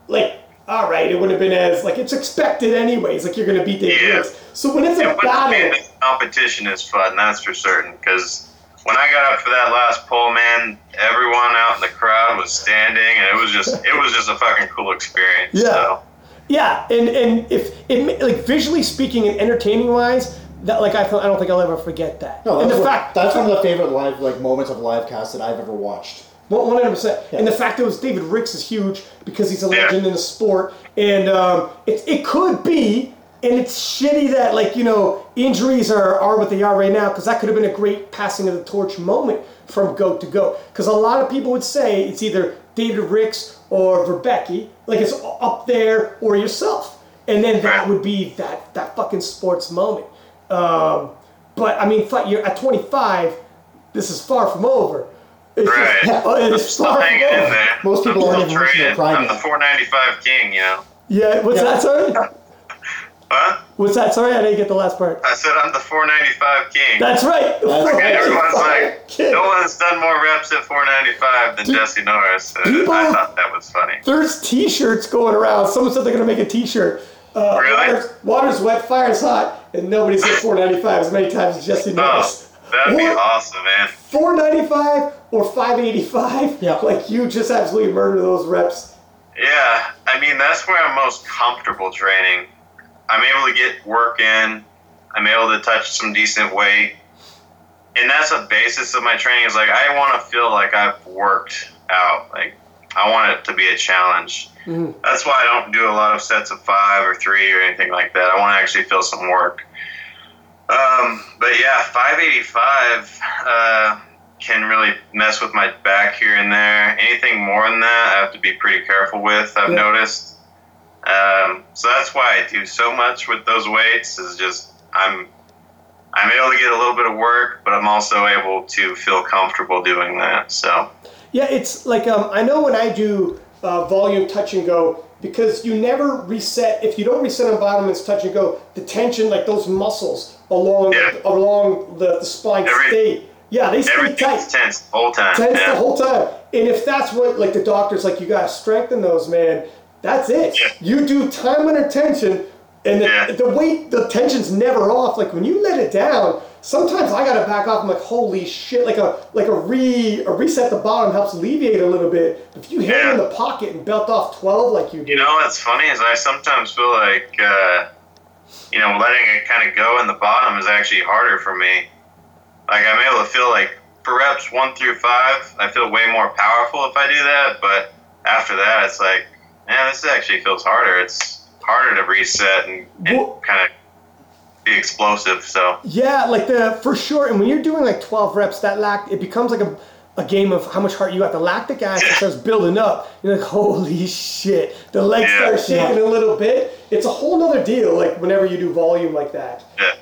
like, all right, it would have been as, like, it's expected anyways. Like, you're going to beat David Ricks. So when it's a battle... The competition is fun, that's for certain, because when I got up for that last pole, man, everyone out in the crowd was standing, and it was just a fucking cool experience. Yeah. So. Yeah, and if it, like, visually speaking and entertaining wise, that, like, I don't think I'll ever forget that. No, and that's one of the favorite live, like, moments of live cast that I've ever watched. 100%. Yeah. And the fact that it was David Ricks is huge because he's a legend in the sport, and it could be, and it's shitty that, like, injuries are what they are right now, because that could have been a great passing of the torch moment from goat to goat, because a lot of people would say it's either David Ricks or Wierzbicki, like, it's up there, or yourself. And then that would be that fucking sports moment. But, I mean, you're at 25, this is far from over. It's right. Just, it's far from over. Most people only have emotional pride. I'm the 495 king, you know. Yeah, what's that, sorry? Huh? What's that? Sorry, I didn't get the last part. I said I'm the 495 king. That's right. Everyone's like, king. No one's done more reps at 495 than Jesse Norris. People, I thought that was funny. There's T-shirts going around. Someone said they're going to make a T-shirt. Really? Water's wet, fire's hot, and nobody said 495 as many times as Jesse Norris. Oh, that'd be awesome, man. 495 or 585? Yeah. Like, you just absolutely murder those reps. Yeah. I mean, that's where I'm most comfortable training. I'm able to get work in. I'm able to touch some decent weight. And that's the basis of my training is, like, I want to feel like I've worked out. Like, I want it to be a challenge. Mm-hmm. That's why I don't do a lot of sets of 5 or 3 or anything like that. I want to actually feel some work. But, yeah, 585 can really mess with my back here and there. Anything more than that, I have to be pretty careful with, I've noticed. So that's why I do so much with those weights is just I'm able to get a little bit of work, but I'm also able to feel comfortable doing that. So yeah, it's like I know when I do volume touch and go, because you never reset. If you don't reset on bottom, it's touch and go. The tension, like those muscles along the spine stay. Yeah, they stay tight. Tense the whole time. Tense the whole time. And if that's what like the doctor's like, you gotta strengthen those, man. That's it. Yeah. You do time under tension, and the weight, the tension's never off. Like when you let it down, sometimes I gotta back off. I'm like, holy shit! Like a reset the bottom helps alleviate a little bit. If you hit it in the pocket and belt off 12 like you do, you know what's funny is I sometimes feel like letting it kind of go in the bottom is actually harder for me. Like I'm able to feel like for reps 1 through 5, I feel way more powerful if I do that. But after that, it's like. Man, this actually feels harder. It's harder to reset and kind of be explosive. So yeah, like for sure. And when you're doing like 12 reps, that it becomes like a game of how much heart you got. The lactic acid starts building up. You're like, holy shit! The legs start shaking a little bit. It's a whole nother deal. Like whenever you do volume like that. Yeah.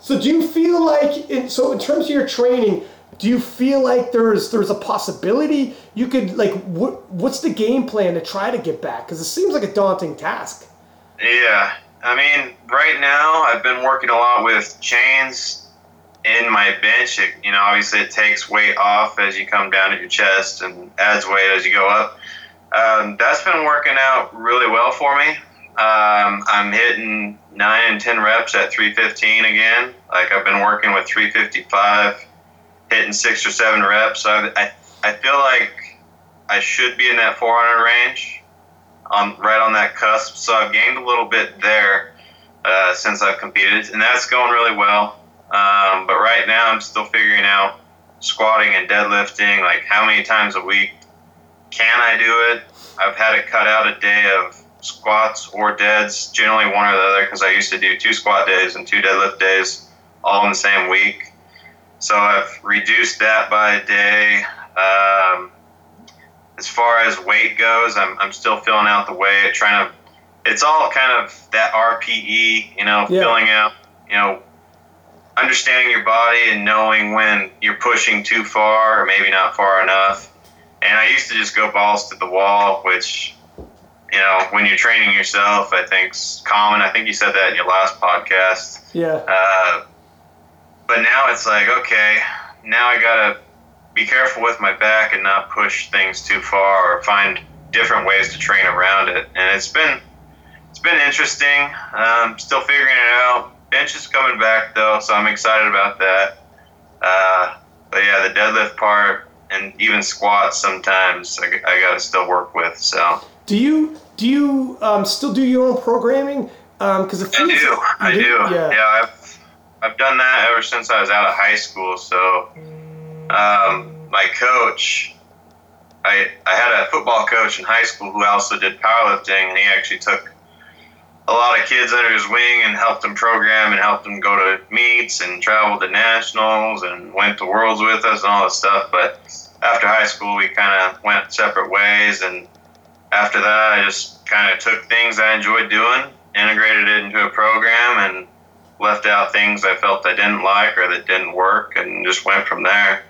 So do you feel like in terms of your training? Do you feel like there's a possibility you could, like, what's the game plan to try to get back? Because it seems like a daunting task. Yeah. I mean, right now I've been working a lot with chains in my bench. It, obviously it takes weight off as you come down at your chest and adds weight as you go up. That's been working out really well for me. I'm hitting 9 and 10 reps at 315 again. Like, I've been working with 355. Hitting 6 or 7 reps. So I feel like I should be in that 400 range, right on that cusp. So I've gained a little bit there since I've competed, and that's going really well. But right now I'm still figuring out squatting and deadlifting, like how many times a week can I do it? I've had to cut out a day of squats or deads, generally one or the other, because I used to do 2 squat days and 2 deadlift days all in the same week. So I've reduced that by a day. As far as weight goes, I'm still filling out the weight, it's all kind of that RPE, filling out, understanding your body and knowing when you're pushing too far or maybe not far enough. And I used to just go balls to the wall, which, when you're training yourself, I think is common. I think you said that in your last podcast. Yeah. But now it's like, okay, now I gotta be careful with my back and not push things too far or find different ways to train around it. And it's been interesting. Still figuring it out. Bench is coming back though, so I'm excited about that. But yeah, the deadlift part and even squats sometimes I gotta still work with. So do you still do your own programming? Because I do. Yeah. I've done that ever since I was out of high school. So my coach, I had a football coach in high school who also did powerlifting, and he actually took a lot of kids under his wing and helped them program and helped them go to meets and traveled to nationals and went to worlds with us and all this stuff. But after high school, we kind of went separate ways. And after that, I just kind of took things I enjoyed doing, integrated it into a program, and left out things I felt I didn't like or that didn't work, and just went from there.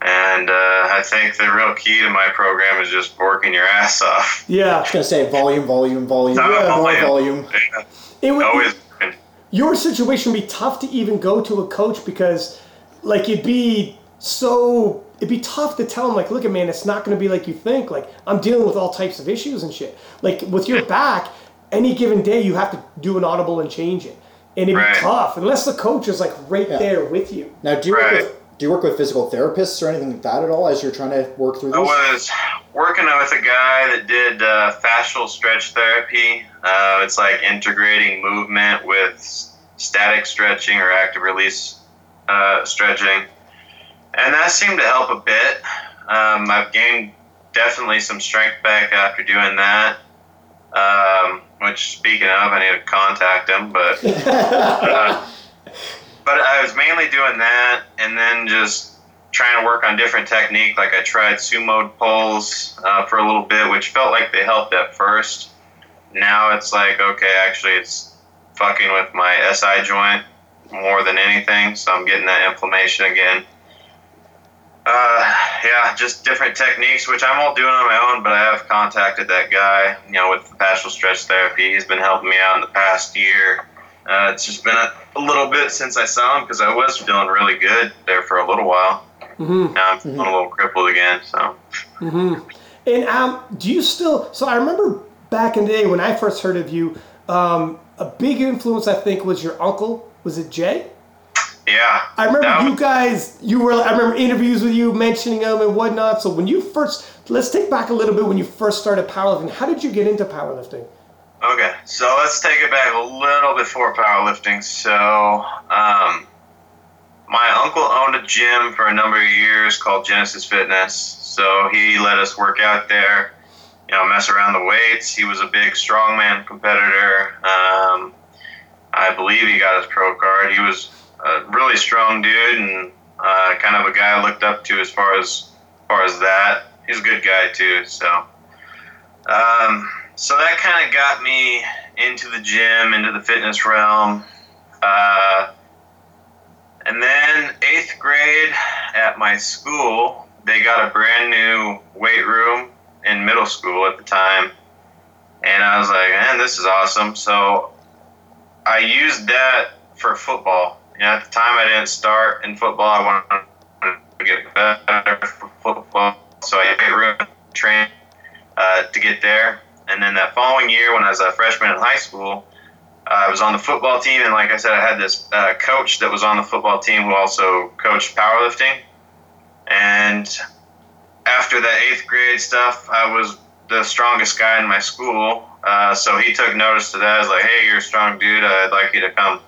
And I think the real key to my program is just working your ass off. Yeah, I was going to say volume. More volume. Yeah. It would always be, your situation would be tough to even go to a coach because, like, it'd be tough to tell him, like, look, man, it's not going to be like you think. Like, I'm dealing with all types of issues and shit. Like, with your back, any given day you have to do an audible and change it. And it'd be tough, unless the coach is, like, there with you. Now, do you work with physical therapists or anything like that at all as you're trying to work through this? I was working with a guy that did fascial stretch therapy. It's like integrating movement with static stretching or active release stretching. And that seemed to help a bit. I've gained definitely some strength back after doing that. Which, speaking of, I need to contact him, but... But I was mainly doing that, and then just trying to work on different technique. Like, I tried sumo pulls for a little bit, which felt like they helped at first. Now it's like, okay, actually it's fucking with my SI joint more than anything, so I'm getting that inflammation again. Just different techniques, which I'm all doing on my own, but I have contacted that guy, with the fascial stretch therapy. He's been helping me out in the past year. It's just been a little bit since I saw him because I was feeling really good there for a little while. Mm-hmm. Now I'm feeling a little crippled again. So. Mm-hmm. And do you still? So I remember back in the day when I first heard of you, a big influence I think was your uncle. Was it Jay? Yeah. I remember I remember interviews with you mentioning him and whatnot. So when you let's take back a little bit when you first started powerlifting. How did you get into powerlifting? Okay, so let's take it back a little before powerlifting. So, my uncle owned a gym for a number of years called Genesis Fitness. So he let us work out there, mess around the weights. He was a big strongman competitor. I believe he got his pro card. He was a really strong dude and kind of a guy I looked up to as far as that. He's a good guy too. So, so that kind of got me into the gym, into the fitness realm. And then 8th grade at my school, they got a brand new weight room in middle school at the time. And I was like, man, this is awesome. So I used that for football. At the time I didn't start in football. I wanted to get better for football. So I had weight room training to get there. And then that following year, when I was a freshman in high school, I was on the football team. And like I said, I had this coach that was on the football team who also coached powerlifting. And after that 8th grade stuff, I was the strongest guy in my school. So he took notice to that. I was like, hey, you're a strong dude. I'd like you to come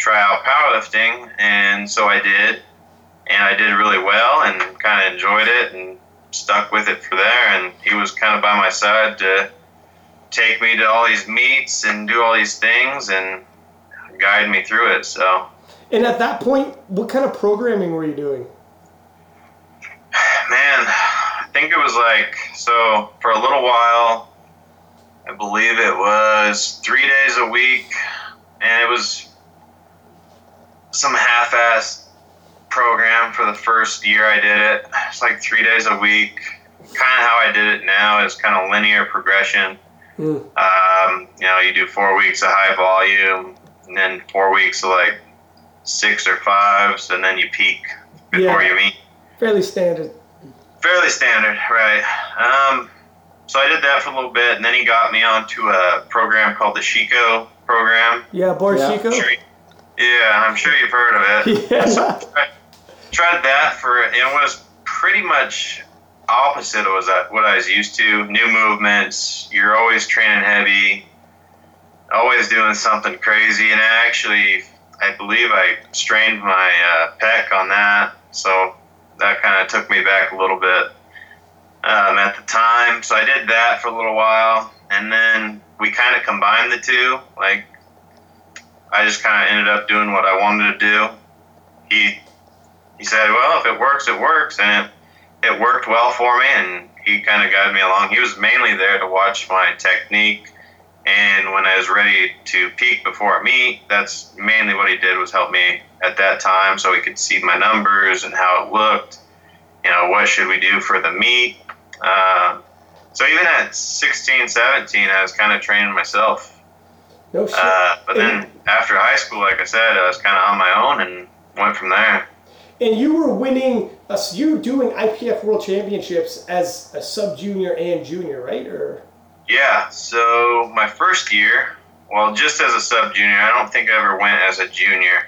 try out powerlifting. And so I did. And I did really well and kind of enjoyed it and stuck with it for there. And he was kind of by my side to take me to all these meets and do all these things and guide me through it. So, and at that point, what kind of programming were you doing? Man, I think it was for a little while, I believe it was 3 days a week, and it was some half-assed program for the first year I did it. It's like 3 days a week. Kind of how I did it now is kind of linear progression. You do 4 weeks of high volume, and then 4 weeks of like 6 or 5s, and then you peak before you meet. Fairly standard, right? So I did that for a little bit, and then he got me onto a program called the Shiko program. Yeah, Shiko. I'm sure you've heard of it. Yeah. So tried that it was pretty much opposite was what I was used to. New movements, you're always training heavy, always doing something crazy. And I believe I strained my pec on that, so that kind of took me back a little bit at the time. So I did that for a little while, and then we kind of combined the two. Like, I just kind of ended up doing what I wanted to do. He said, well, if it works, it works, and it worked well for me, and he kind of guided me along. He was mainly there to watch my technique And when I was ready to peak before a meet, that's mainly what he did was help me at that time so he could see my numbers and how it looked. You know, what should we do for the meet? So even at 16, 17, I was kind of training myself. No shit. But then after high school, like I said, I was kind of on my own and went from there. And you were winning, so you were doing IPF World Championships as a sub-junior and junior, right? Or yeah, so my first year, well, just as a sub-junior, I don't think I ever went as a junior.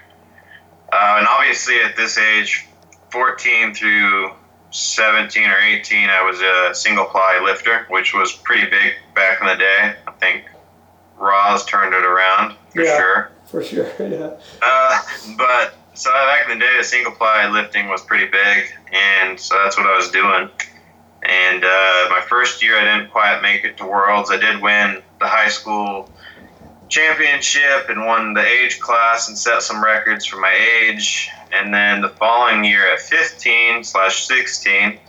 And obviously at this age, 14 through 17 or 18, I was a single-ply lifter, which was pretty big back in the day. I think Roz turned it around, for sure, yeah. But... So back in the day, single-ply lifting was pretty big, and so that's what I was doing. And my first year, I didn't quite make it to Worlds. I did win the high school championship and won the age class and set some records for my age. And then the following year at 15/16,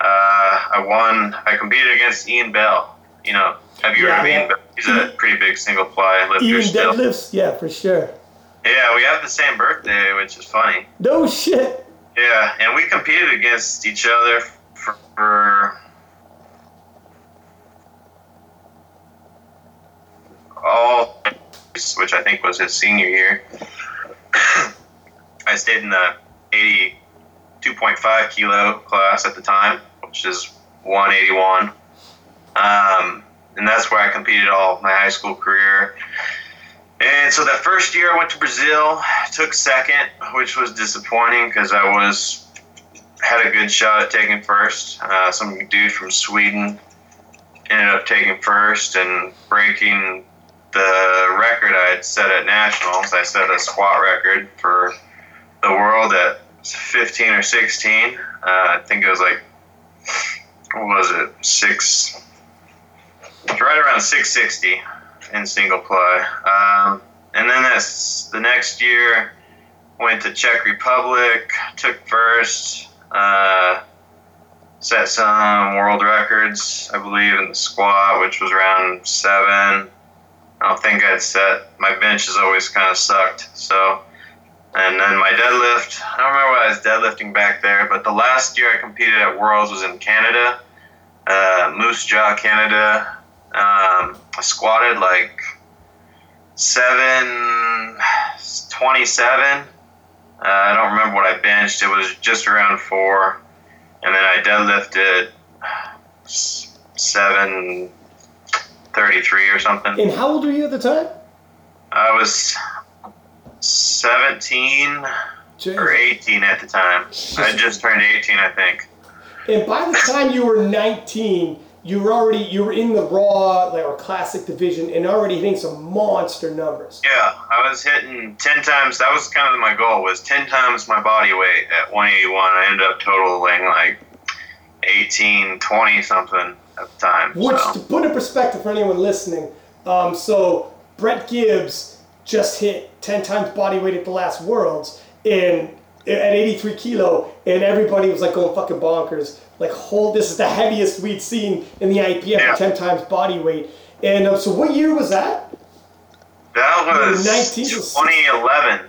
I competed against Ian Bell. You know, have you heard of Ian Bell? He's a pretty big single-ply lifter still. Deadlifts? Yeah, for sure. Yeah, we have the same birthday, which is funny. No shit. Yeah, and we competed against each other for all, which I think was his senior year. I stayed in the 82.5 kilo class at the time, which is 181. And that's where I competed all my high school career. And so that first year I went to Brazil, took second, which was disappointing because I had a good shot at taking first. Some dude from Sweden ended up taking first and breaking the record I had set at nationals. I set a squat record for the world at 15 or 16. I think it was like, what was it? It's right around 660. In single ply. And then the next year, went to Czech Republic, took first, set some world records, I believe, in the squat, which was around 7. I don't think I'd set. My bench has always kind of sucked. So, and then my deadlift, I don't remember what I was deadlifting back there, but the last year I competed at Worlds was in Canada, Moose Jaw, Canada. I squatted like 727. I don't remember what I benched. It was just around 4. And then I deadlifted 733 or something. And how old were you at the time? I was 17 or 18 at the time. I just turned 18, I think. And by the time you were 19... You were in the raw or classic division and already hitting some monster numbers. Yeah, I was hitting 10 times. That was kind of my goal, was 10 times my body weight at 181. I ended up totaling like 18, 20 something at the time. Which, to put in perspective for anyone listening, so Brett Gibbs just hit 10 times body weight at the last Worlds at 83 kilo, and everybody was like going fucking bonkers. Like, this is the heaviest we'd seen in the IPF, 10 times body weight. And so what year was that? That was 2011.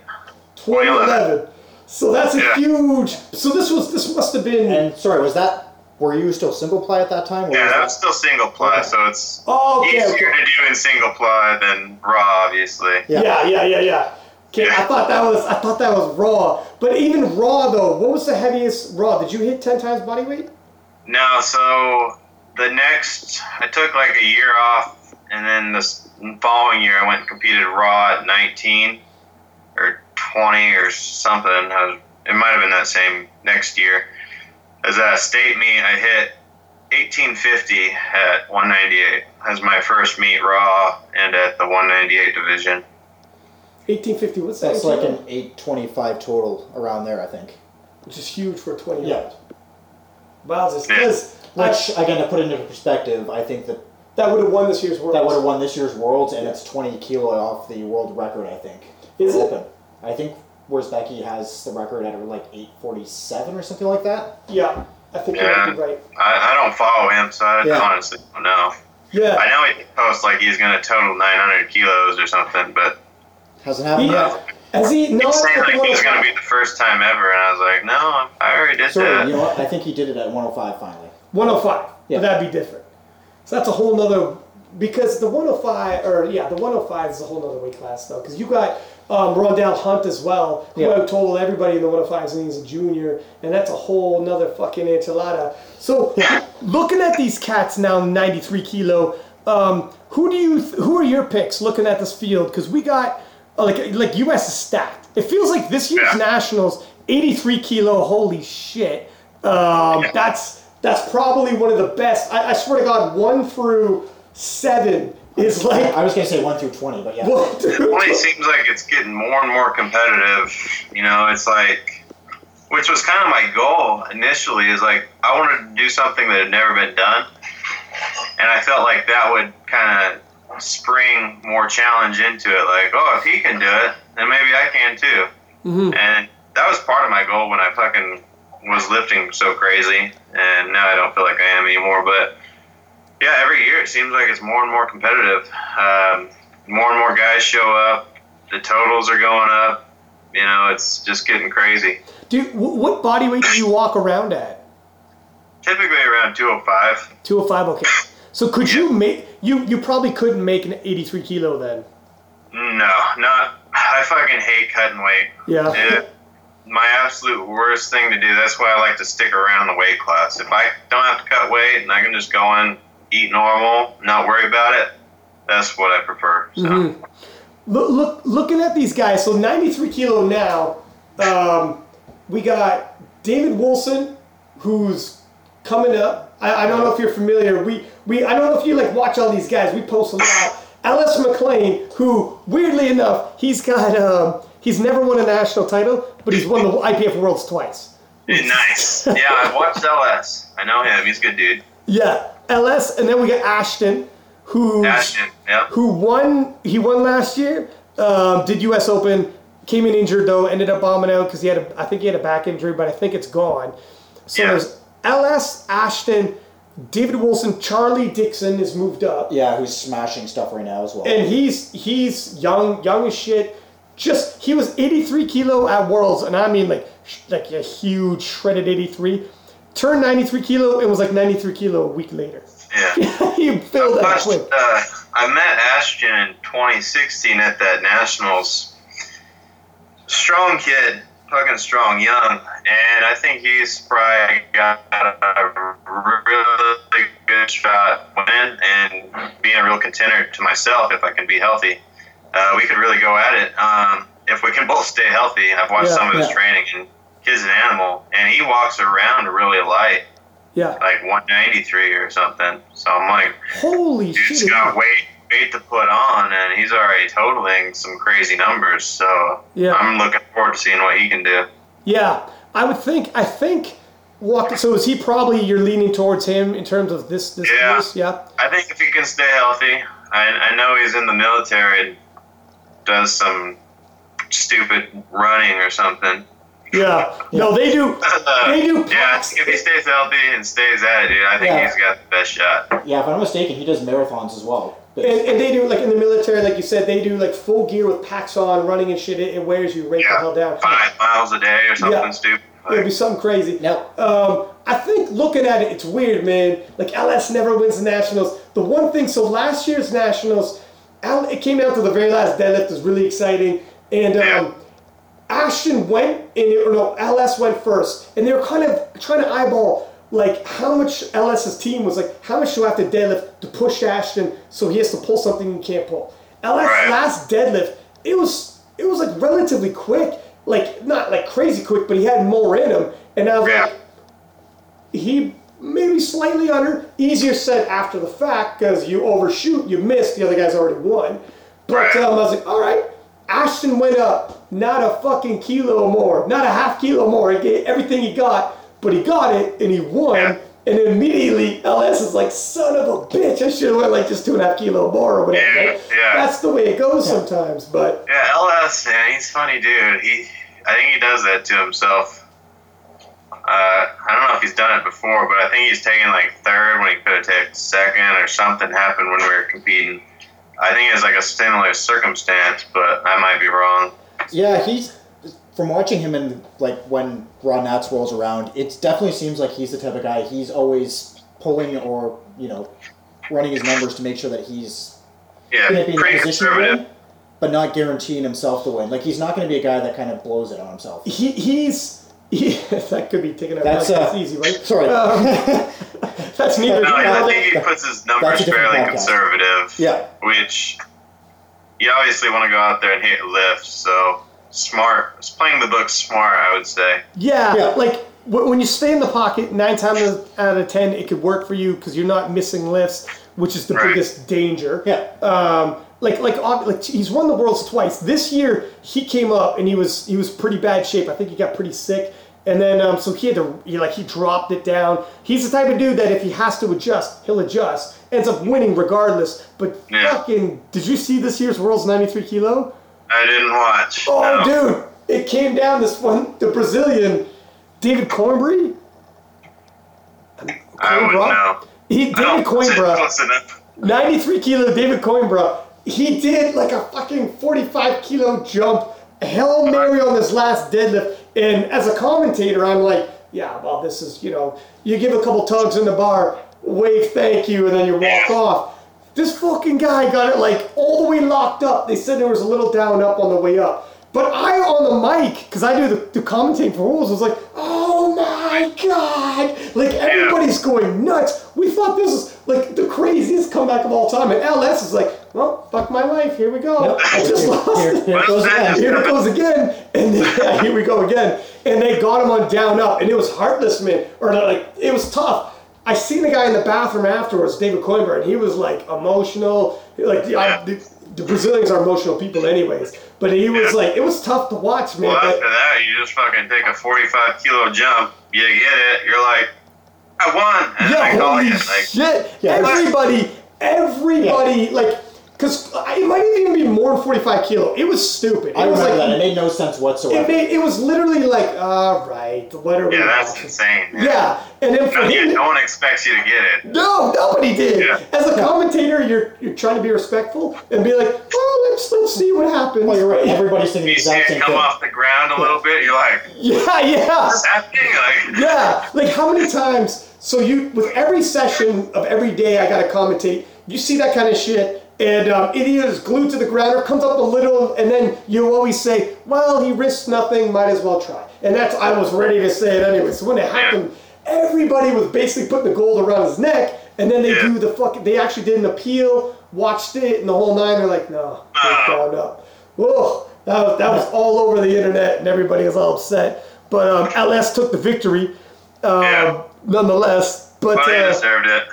2011. So that's a huge... So this must have been... And sorry, was that... Were you still single ply at that time? Yeah, that was still single ply, so it's easier to do in single ply than raw, obviously. Yeah. Okay, yeah. I thought that was raw. But even raw, though, what was the heaviest raw? Did you hit 10 times body weight? No, so I took like a year off, and then this following year I went and competed raw at 19 or 20 or something. It might have been that same next year. As a state meet, I hit 1850 at 198 as my first meet raw and at the 198 division. 1850, what's that? That's like an 825 total around there, I think. Which is huge for a 20-year-old. Wow, which, again, to put into perspective, I think that would have won this year's Worlds. That would have won this year's Worlds, and it's 20 kilo off the world record, I think. Is it? I think Wierzbicki has the record at like 847 or something like that. Yeah, I think you're right. I don't follow him, so I honestly don't know. Yeah. I know he posts like he's going to total 900 kilos or something, but... Hasn't happened yet. Has he? No, it's saying like it was going to be the first time ever, and I was like, no, I already did that. You know what? I think he did it at 105 finally. 105. Yeah. But that'd be different. So that's a whole nother... Because the 105, or yeah, the 105 is a whole nother weight class, though. Because you got Rondell Hunt as well, who I told everybody in the 105s and he's a junior, and that's a whole nother fucking enchilada. So looking at these cats now, 93 kilo, who are your picks looking at this field? Because we got, like U.S. is stacked. It feels like this year's Nationals, 83 kilo, holy shit. That's probably one of the best. I swear to God, 1 through 7 is like... I was going to say 1 through 20, but yeah. 1 through 20. 20 seems like it's getting more and more competitive. You know, it's like... Which was kind of my goal initially, is like, I wanted to do something that had never been done. And I felt like that would kind of spring more challenge into it. Like, oh, if he can do it, then maybe I can too. Mm-hmm. And that was part of my goal when I fucking was lifting so crazy. And now I don't feel like I am anymore, but... Yeah, every year it seems like it's more and more competitive. More and more guys show up. The totals are going up. You know, it's just getting crazy. Dude, what body weight do you walk around at? Typically around 205. 205, okay. So could you make... You probably couldn't make an 83 kilo then. No, not... I fucking hate cutting weight. Yeah. My absolute worst thing to do. That's why I like to stick around the weight class. If I don't have to cut weight and I can just go in... Eat normal, not worry about it. That's what I prefer. So. Mm-hmm. Looking at these guys, so 93 kilo now, we got David Wilson, who's coming up. I don't know if you're familiar. I don't know if you like watch all these guys. We post a lot. Ellis McLean, who weirdly enough, he's never won a national title, but he's won the IPF Worlds twice. Nice. Yeah, I watched LS. I know him. He's a good dude. Yeah. LS, and then we got Ashton, who won. He won last year. Did U.S. Open, came in injured though, ended up bombing out because I think he had a back injury, but I think it's gone. So there's LS, Ashton, David Wilson, Charlie Dixon has moved up. Yeah, who's smashing stuff right now as well. And he's young as shit. Just he was 83 kilo at Worlds, and I mean like a huge shredded 83. Turned 93 kilo, it was like 93 kilo a week later. Yeah. You filled that quick. I met Ashton in 2016 at that Nationals. Strong kid, fucking strong, young. And I think he's probably got a really good shot winning and being a real contender to myself if I can be healthy. We could really go at it. If we can both stay healthy. I've watched some of his training and he's an animal, and he walks around really light. Yeah. Like 193 or something. So I'm like, holy shit. He's got weight to put on, and he's already totaling some crazy numbers. So I'm looking forward to seeing what he can do. Yeah. So is he probably, you're leaning towards him in terms of this course? Yeah. I think if he can stay healthy. I know he's in the military and does some stupid running or something. Yeah. No, they do. Yeah, if he stays healthy and stays at it, dude, I think he's got the best shot. Yeah, if I'm not mistaken, he does marathons as well. And they do, like in the military, like you said, they do like full gear with packs on, running and shit. It wears you the hell down. 5 miles a day or something stupid. Like, it'd be something crazy. No. I think looking at it, it's weird, man. Like LS never wins the Nationals. The one thing, so last year's Nationals, it came out to the very last deadlift, was really exciting. And Ashton LS went first, and they were kind of trying to eyeball like how much LS's team was like, how much do I have to deadlift to push Ashton so he has to pull something he can't pull. LS last deadlift, it was like relatively quick, like not like crazy quick, but he had more in him, and I was like, he maybe slightly under, easier said after the fact because you overshoot, you miss, the other guy's already won, but I was like, all right, Ashton went up. Not a fucking kilo more. Not a half kilo more. He gave everything he got, but he got it, and he won. Yeah. And immediately, LS is like, son of a bitch, I should have went like just 2.5 kilo more or whatever. Yeah, right? That's the way it goes sometimes. But yeah, LS, man, he's a funny dude. I think he does that to himself. I don't know if he's done it before, but I think he's taken like third when he could have taken second, or something happened when we were competing. I think it's like a similar circumstance, but I might be wrong. Yeah, he's, from watching him in like when Rod Natz rolls around, it definitely seems like he's the type of guy, he's always pulling or, you know, running his numbers to make sure that he's going to be in a position to win, but not guaranteeing himself to win. Like, he's not going to be a guy that kind of blows it on himself. That could be taken out. That's easy, right? Sorry. That's neither. No, I think he puts his numbers fairly conservative. Yeah. Which you obviously want to go out there and hit a lift. So smart, playing the book smart, I would say. Yeah. Like when you stay in the pocket, 9 times out of 10, it could work for you because you're not missing lifts, which is the biggest danger. Yeah. Like he's won the Worlds twice. This year he came up and he was pretty bad shape. I think he got pretty sick, and then so he dropped it down. He's the type of dude that if he has to adjust, he'll adjust. Ends up winning regardless. But did you see this year's Worlds 93 kilo? I didn't watch. Oh no. Dude, it came down this one. The Brazilian David Coimbra. I wouldn't know. David Coimbra. 93 kilo David Coimbra. He did like a fucking 45 kilo jump, Hail Mary on this last deadlift. And as a commentator, I'm like, yeah, well, this is, you know, you give a couple tugs in the bar, wave thank you, and then you walk off. This fucking guy got it like all the way locked up. They said there was a little down up on the way up. But I, on the mic, because I do the commentating for Rules, was like, oh my God. Like, everybody's going nuts. We thought this was like the craziest comeback of all time. And LS is like, well, fuck my life. Here we go. Nope. I just lost. Here it goes again. And then, here we go again. And they got him on down up. And it was heartless, man. Or like, it was tough. I seen the guy in the bathroom afterwards, David Coimbra, and he was like emotional. Like, the Brazilians are emotional people anyways. But he was like, it was tough to watch, man. Well, after that, you just fucking take a 45 kilo jump. You get it. You're like, I won. And holy shit. Like, everybody, like, because it might even be more than 45 kilo. It was stupid. I remember that. It made no sense whatsoever. It was literally like, all right, what are we doing? Yeah, that's insane. Yeah. And then no one expects you to get it. No, nobody did. Yeah. As a commentator, you're trying to be respectful and be like, well, let's see what happens. Well, you're right. Everybody's thinking the exact same thing. You see it come off the ground a little bit, you're like, what's happening? Like, like how many times? So with every session of every day I got to commentate, you see that kind of shit. And it either is glued to the ground or comes up a little, and then you always say, well, he risked nothing, might as well try. And that's, I was ready to say it anyway. So when it happened, everybody was basically putting the gold around his neck, and then they do they actually did an appeal, watched it, and the whole nine, they're like, no, it's gone up. Whoa, that was all over the internet, and everybody was all upset. But LS took the victory, nonetheless. But he deserved it.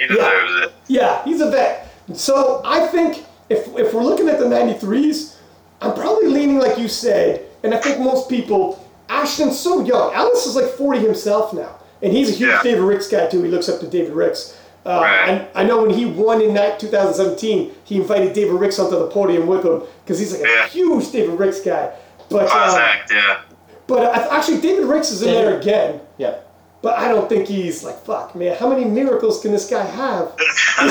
He deserves it. Yeah, he's a vet. So I think if we're looking at the 93s, I'm probably leaning like you said, and I think most people, Ashton's so young. Alice is like 40 himself now, and he's a huge David Ricks guy too. He looks up to David Ricks. I know when he won in 2017, he invited David Ricks onto the podium with him because he's like a huge David Ricks guy. But actually David Ricks is in there again. Yeah. But I don't think he's like, fuck, man, how many miracles can this guy have? At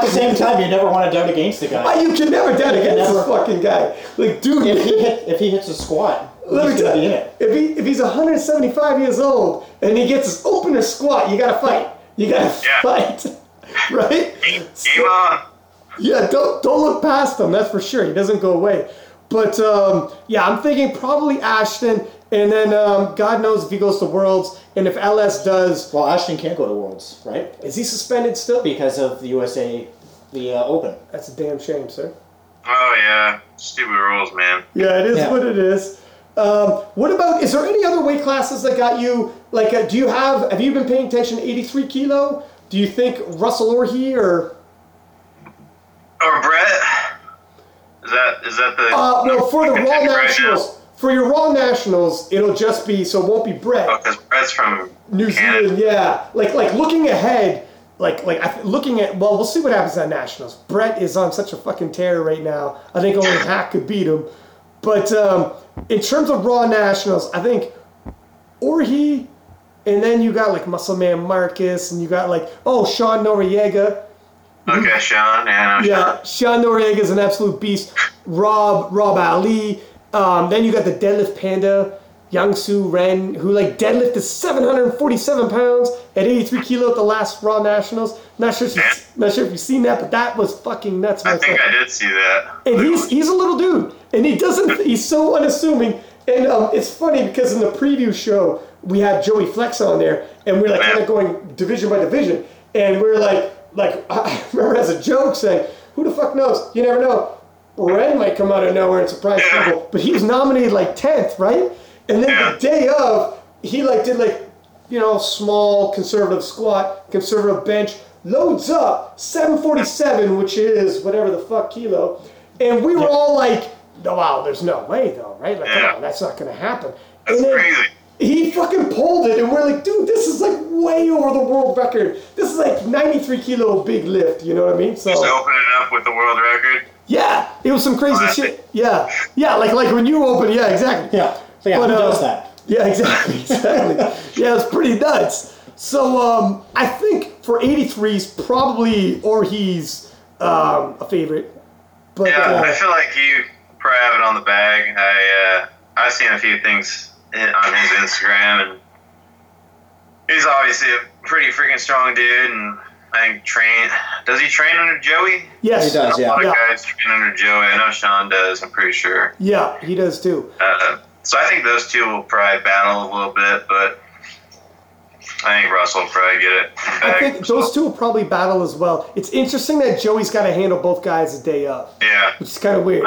the same time, you never want to doubt against the guy. You can never doubt against this fucking guy. Like, dude. If he hits a squat, he's going to be in it. If he's 175 years old and he gets his opener squat, you got to fight. You got to fight. Right? Game on. Yeah, don't look past him. That's for sure. He doesn't go away. But, I'm thinking probably Ashton. And then God knows if he goes to Worlds, and if LS does... Well, Ashton can't go to Worlds, right? Is he suspended still? Because of the USA, the Open. That's a damn shame, sir. Oh, yeah. Stupid rules, man. Yeah, it is what it is. What about... Is there any other weight classes that got you... Like, do you have... Have you been paying attention to 83 kilo? Do you think Russell Oherlihy or... Or Brett? Is that the... No, for the World Nationals... For your Raw Nationals, it'll just be, so it won't be Brett. Oh, because Brett's from New Zealand, yeah. Like looking ahead, well, we'll see what happens at Nationals. Brett is on such a fucking tear right now. I think only Hack could beat him. But in terms of Raw Nationals, I think Oherlihy And then you got like Muscle Man Marcus, and you got like, oh, Sean Noriega. Okay, Sean. Yeah, yeah, Sean Noriega is an absolute beast. Rob Ali. Then you got the deadlift panda, Young-Soo Ren, who like deadlifted 747 pounds at 83 kilo at the last Raw Nationals. Not sure if you've seen that, but that was fucking nuts. I did see that. And he's a little dude, and he's so unassuming. And it's funny because in the preview show we had Joey Flex on there, and we're like kind of going division by division, and we're like I remember as a joke saying, "Who the fuck knows? You never know. Ren might come out of nowhere and surprise people." But he was nominated like 10th, right? And then the day of, he did small conservative squat, conservative bench, loads up 747, which is whatever the fuck kilo, and we were all like, "No, wow, there's no way though, right? Like, come on, that's not gonna happen." That's crazy. He fucking pulled it, and we're like, dude, this is like way over the world record. This is like 93 kilo big lift, you know what I mean? So just opening up with the world record. Yeah, it was some crazy shit. Yeah, yeah, like when you open, yeah, exactly. Yeah, so yeah, but, who does that? Yeah, exactly. Yeah, it's pretty nuts. So I think for 83's probably Orhi's a favorite. But, yeah, I feel like you probably have it on the bag. I've seen a few things on his Instagram, and he's obviously a pretty freaking strong dude. And I think does he train under Joey? Yes, he does. Yeah, a lot of guys train under Joey. I know Sean does. I'm pretty sure. Yeah, he does too. So I think those two will probably battle a little bit, but I think Russell will probably get it. I think those two will probably battle as well. It's interesting that Joey's got to handle both guys the day of. Yeah, which is kind of weird.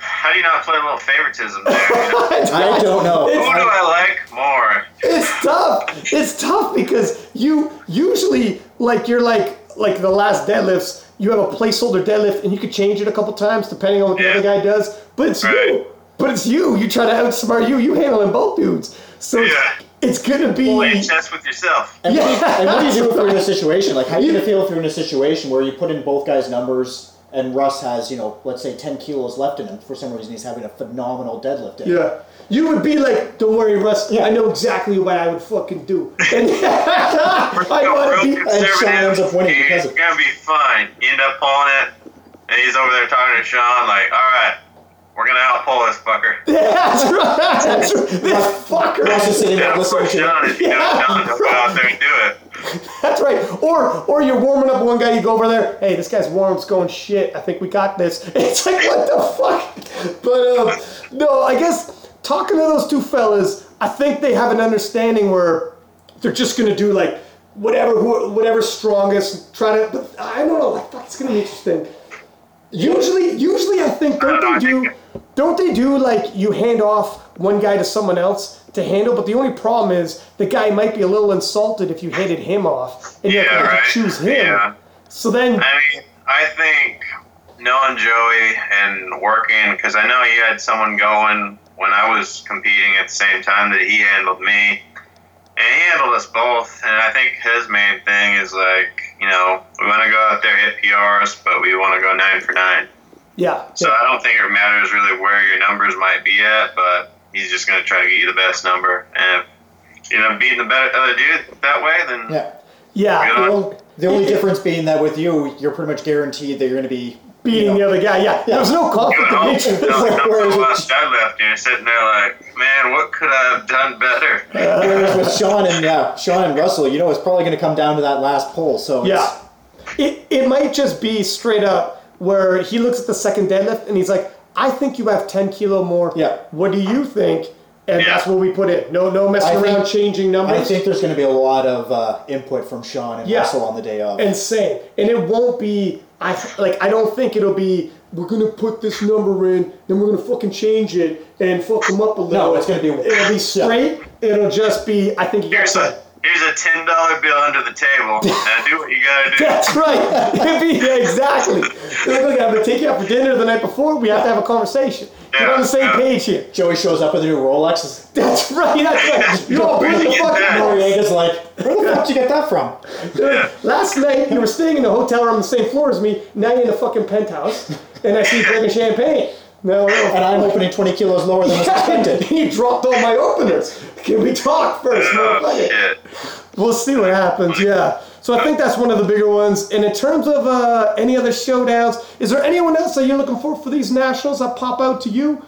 How do you not play a little favoritism there? You know? I don't know. Who do I like more? It's tough. It's tough because you usually, like the last deadlifts, you have a placeholder deadlift and you could change it a couple times depending on what the other guy does. But it's you. But it's you. You try to outsmart you. You handling both dudes. So it's going to be... Play chess with yourself. And what do you do if you're in a situation? Like, how do you feel if you're in a situation where you put in both guys' numbers... And Russ has, let's say 10 kilos left in him. For some reason, he's having a phenomenal deadlift in him. Yeah. You would be like, don't worry, Russ. Yeah. I know exactly what I would fucking do. And I want to be... And Sean ends up winning because of it. You're going to be fine. You end up pulling it, and he's over there talking to Sean like, all right, we're going to outpull this fucker. Yeah, that's right. That's right. This fucker. Russ is sitting there listening to Sean. If you know Sean, he'll go out there and do it. That's right. Or you're warming up one guy, you go over there, hey, this guy's warm-up's going shit. I think we got this. And it's like, what the fuck? But, no, I guess talking to those two fellas, I think they have an understanding where they're just going to do, like, whatever strongest, but I don't know, like, fuck, it's going to be interesting. Usually I think, don't they do, like, you hand off one guy to someone else to handle, but the only problem is the guy might be a little insulted if you handed him off and you have to choose him. Yeah. So then... I mean, I think knowing Joey and working, because I know he had someone going when I was competing at the same time that he handled me, and he handled us both, and I think his main thing is like, we want to go out there, hit PRs, but we want to go 9 for 9. Yeah. So I don't think it matters really where your numbers might be at, but... He's just going to try to get you the best number. And if beating the better other dude that way, then... Yeah. The only difference being that with you, you're pretty much guaranteed that you're going to be... Beating the other guy, yeah. There's no conflict of interest. Whereas with you're sitting there like, man, what could I have done better? Whereas with Sean and Russell, it's probably going to come down to that last pull. So It might just be straight up where he looks at the second deadlift and he's like, I think you have 10 kilo more. Yeah. What do you think? And that's what we put in. No messing around changing numbers. I think there's going to be a lot of input from Sean and Russell on the day of. Insane. And it won't be, I don't think it'll be, we're going to put this number in, then we're going to fucking change it and fuck them up a little. No, it's going to be. It'll be straight. Yeah. It'll just be, I think. Here's a $10 bill under the table. Now do what you gotta do. That's right. Exactly. Look, I'm gonna take you out for dinner the night before. We have to have a conversation. Yeah, get on the same page here. Joey shows up with a new Rolex. That's right. That's right. Where the fuck did Noriega's like, where the fuck did you get that from? Yeah. Last night you were staying in the hotel room on the same floor as me. Now you're in a fucking penthouse, and I see you drinking champagne. No, and I'm opening 20 kilos lower than was expected. He dropped all my openers. Can we talk first? We'll see what happens, yeah. So I think that's one of the bigger ones. And in terms of any other showdowns, is there anyone else that you're looking for these nationals that pop out to you?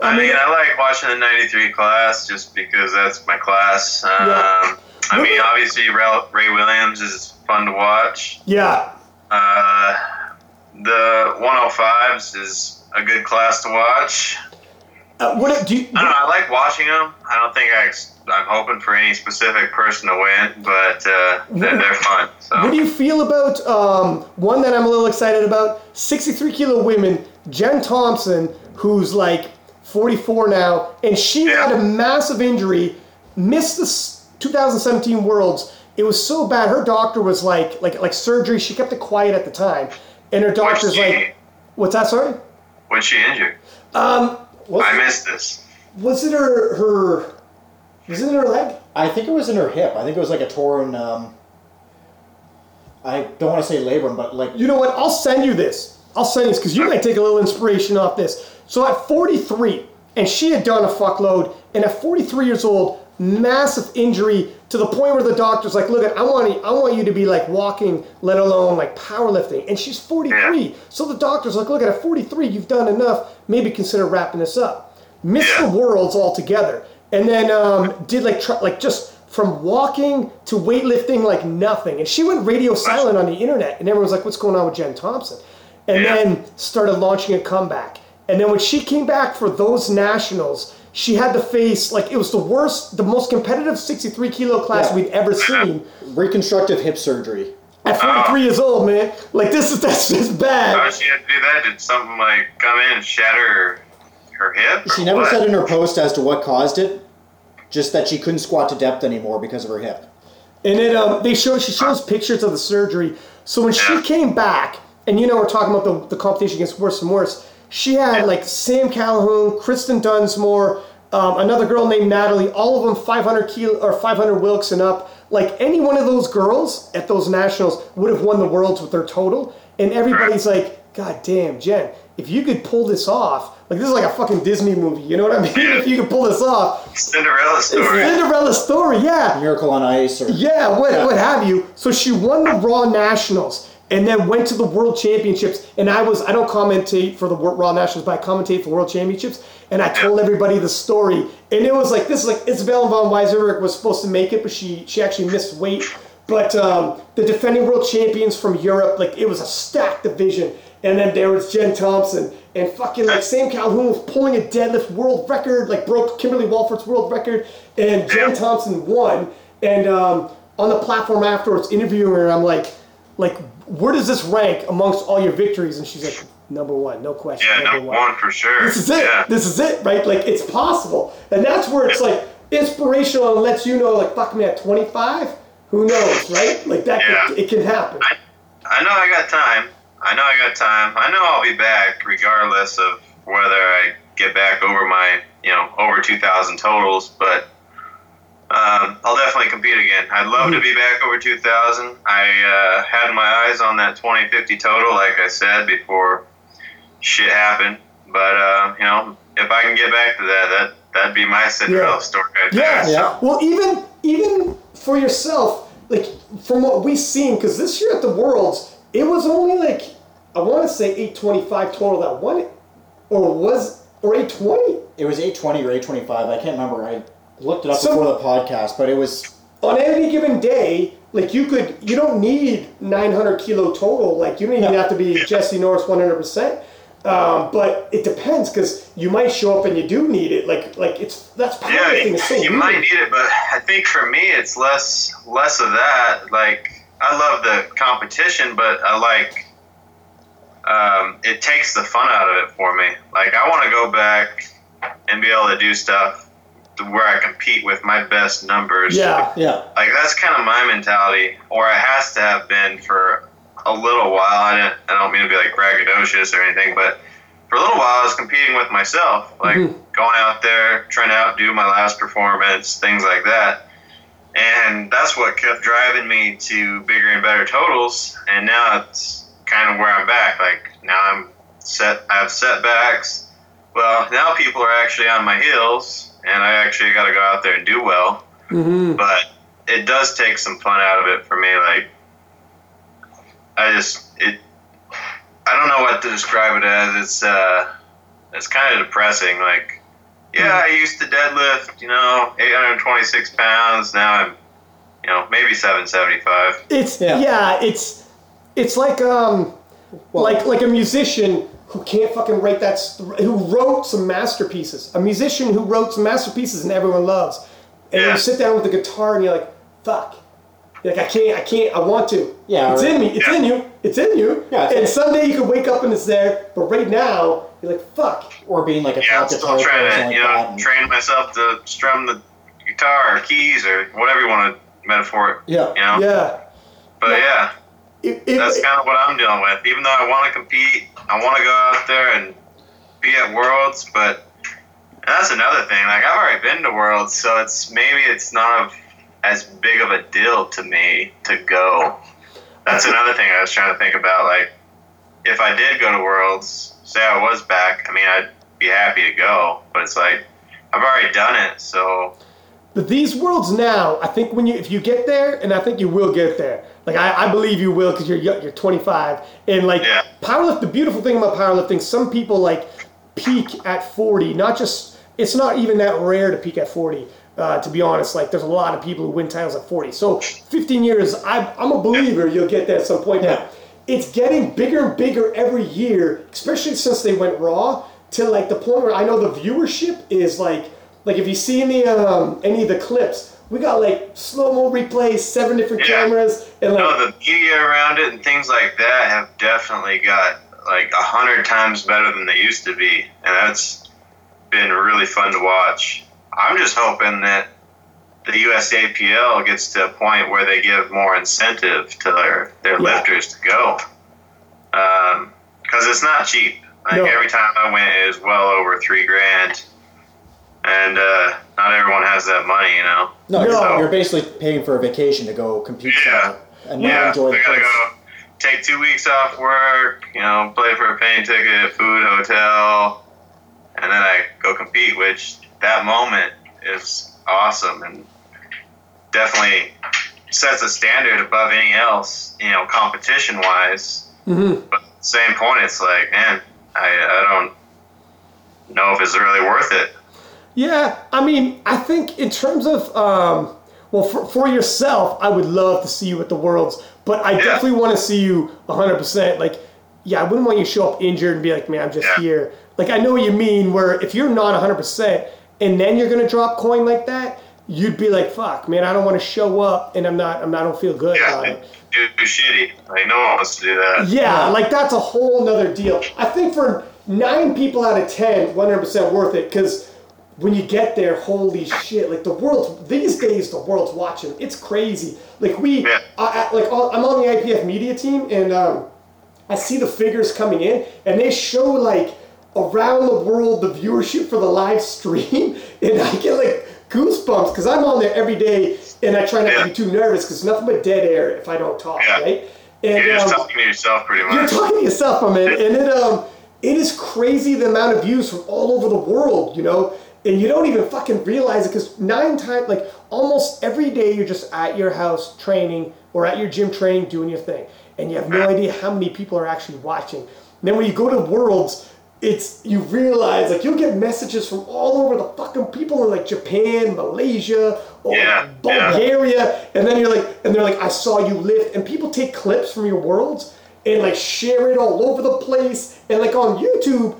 I mean, I like watching the 93 class just because that's my class. Yeah. I mean, obviously, Ray Williams is fun to watch. Yeah. The 105s is a good class to watch. I don't know, I like watching them. I don't think I'm hoping for any specific person to win, but they're fun. So. What do you feel about one that I'm a little excited about? 63-kilo women, Jen Thompson, who's like 44 now, and she had a massive injury, missed the 2017 Worlds. It was so bad. Her doctor was like surgery. She kept it quiet at the time, and her doctor's "What's that? Sorry, what's she injured?" I missed this. Was it her? Was it in her leg? I think it was in her hip. I think it was like a torn. I don't want to say labrum, but like. You know what? I'll send you this because you might take a little inspiration off this. So at 43, and she had done a fuckload, and at 43 years old, massive injury to the point where the doctor's like, look, I want you to be like walking, let alone like powerlifting. And she's 43. So the doctor's like, look, at 43, you've done enough. Maybe consider wrapping this up. Missed the Worlds altogether. And then did like just from walking to weightlifting like nothing. And she went radio silent on the internet. And everyone was like, what's going on with Jen Thompson? And then started launching a comeback. And then when she came back for those nationals, she had to face, like, it was the worst, the most competitive 63-kilo class we'd ever seen. Reconstructive hip surgery. At 43 years old, man. Like, that's just bad. Oh, she had to do that? Did something, like, come in and shatter her hip? She never said in her post as to what caused it, just that she couldn't squat to depth anymore because of her hip. And it, she shows pictures of the surgery. So when she came back, and, you know, we're talking about the competition gets worse and worse. She had, like, Sam Calhoun, Kristen Dunsmore, another girl named Natalie, all of them 500 Wilkes and up. Like, any one of those girls at those nationals would have won the Worlds with their total. And everybody's like, God damn, Jen, if you could pull this off, like, this is like a fucking Disney movie, you know what I mean? If you could pull this off. Cinderella story, yeah. Miracle on Ice. Or yeah, what have you. So she won the Raw Nationals. And then went to the World Championships, and I don't commentate for the Raw Nationals, but I commentate for World Championships, and I told everybody the story, and it was like, this is like, Isabella von Weiserberg was supposed to make it, but she actually missed weight, but the defending World Champions from Europe, like, it was a stacked division, and then there was Jen Thompson, and fucking, like, Sam Calhoun was pulling a deadlift world record, like, broke Kimberly Walford's world record, and Jen Thompson won, and on the platform afterwards, interviewing her, I'm like, where does this rank amongst all your victories? And she's like, number one, no question. Yeah, number one for sure. This is it. Yeah. This is it, right? Like, it's possible. And that's where it's, like, inspirational and lets you know, like, fuck me, at 25? Who knows, right? Like, that it can happen. I know I got time. I know I'll be back regardless of whether I get back over my, over 2,000 totals, but I'll definitely compete again. I'd love to be back over 2,000. I had my eyes on that 2050 total, like I said, before shit happened. But, if I can get back to that'd be my Cinderella story. Yeah. Well, even for yourself, like, from what we've seen, because this year at the Worlds, it was only, like, I want to say 825 total that won it. Or 820? It was 820 or 825. I can't remember. I looked it up before the podcast, but it was on any given day. Like, you don't need 900 kilo total. Like, you don't even have to be Jesse Norris 100%. But it depends, because you might show up and you do need it. Like it's that's part of the thing. So you might need it, but I think for me it's less of that. Like, I love the competition, but I like it takes the fun out of it for me. Like, I want to go back and be able to do stuff where I compete with my best numbers. Yeah. Like, that's kind of my mentality, or it has to have been for a little while. I don't mean to be, like, braggadocious or anything, but for a little while I was competing with myself, like going out there, trying to outdo my last performance, things like that. And that's what kept driving me to bigger and better totals. And now it's kind of where I'm back. Like, now I've setbacks. well, now people are actually on my heels, and I actually got to go out there and do well. Mm-hmm. But it does take some fun out of it for me. Like, I don't know what to describe it as. It's kind of depressing. Like, yeah, I used to deadlift, 826 pounds. Now I'm, maybe 775. It's like a musician who can't fucking write that, who wrote some masterpieces. A musician who wrote some masterpieces and everyone loves. And you sit down with the guitar and you're like, fuck. You're like, I can't, I want to. Yeah, it's right. In me, it's in you, it's in you. Yeah, and someday you can wake up and it's there, but right now, you're like, fuck. Or being like a top guitar. Yeah, I'm still trying to, train myself to strum the guitar or keys or whatever you want to metaphor it. Yeah. Yeah. But that's kind of what I'm dealing with. Even though I want to compete, I want to go out there and be at Worlds, but that's another thing. Like, I've already been to Worlds, so it's not as big of a deal to me to go. That's another thing I was trying to think about. Like, if I did go to Worlds, say I was back, I'd be happy to go. But it's like, I've already done it, so... But these Worlds now, I think if you get there, and I think you will get there. Like, I believe you will because you're 25. And, powerlifting, the beautiful thing about powerlifting, some people, peak at 40. It's not even that rare to peak at 40, to be honest. Like, there's a lot of people who win titles at 40. So, 15 years, I'm a believer you'll get there at some point. Yeah. But it's getting bigger and bigger every year, especially since they went Raw, to, the point where I know the viewership is, like, if you see any of the clips, we got, slow-mo replays, 7 different cameras. And, the media around it and things like that have definitely got, 100 times better than they used to be. And that's been really fun to watch. I'm just hoping that the USAPL gets to a point where they give more incentive to their lifters to go. Because it's not cheap. Every time I went, it was well over $3,000. And not everyone has that money, No, so, you're basically paying for a vacation to go compete. Yeah, and enjoy. I gotta go take 2 weeks off work. Play for a plane ticket, food, hotel, and then I go compete. Which that moment is awesome and definitely sets a standard above any else. Competition wise. Mm-hmm. But at the same point, it's like, man, I don't know if it's really worth it. Yeah, I think in terms of, for yourself, I would love to see you at the Worlds, but I definitely want to see you 100%. I wouldn't want you to show up injured and be like, man, I'm just here. I know what you mean, where if you're not 100% and then you're going to drop coin like that, you'd be like, fuck, man, I don't want to show up and I don't feel good about it. Too shitty. No one wants to do that. Yeah, that's a whole nother deal. I think for 9 people out of 10, 100% worth it, because... When you get there, holy shit! The world these days, the world's watching. It's crazy. I'm on the IPF media team, and I see the figures coming in, and they show around the world the viewership for the live stream, and I get goosebumps because I'm on there every day, and I try not to be too nervous because nothing but dead air if I don't talk, right? And you're just talking to yourself, pretty much. You're talking to yourself, my man, and it is crazy the amount of views from all over the world, And you don't even fucking realize it because 9 times, almost every day you're just at your house training or at your gym training doing your thing. And you have no idea how many people are actually watching. And then when you go to Worlds, you realize, you'll get messages from all over the fucking people in, Japan, Malaysia, or Bulgaria. Yeah. And then they're like, I saw you lift. And people take clips from your Worlds and, share it all over the place. And, on YouTube...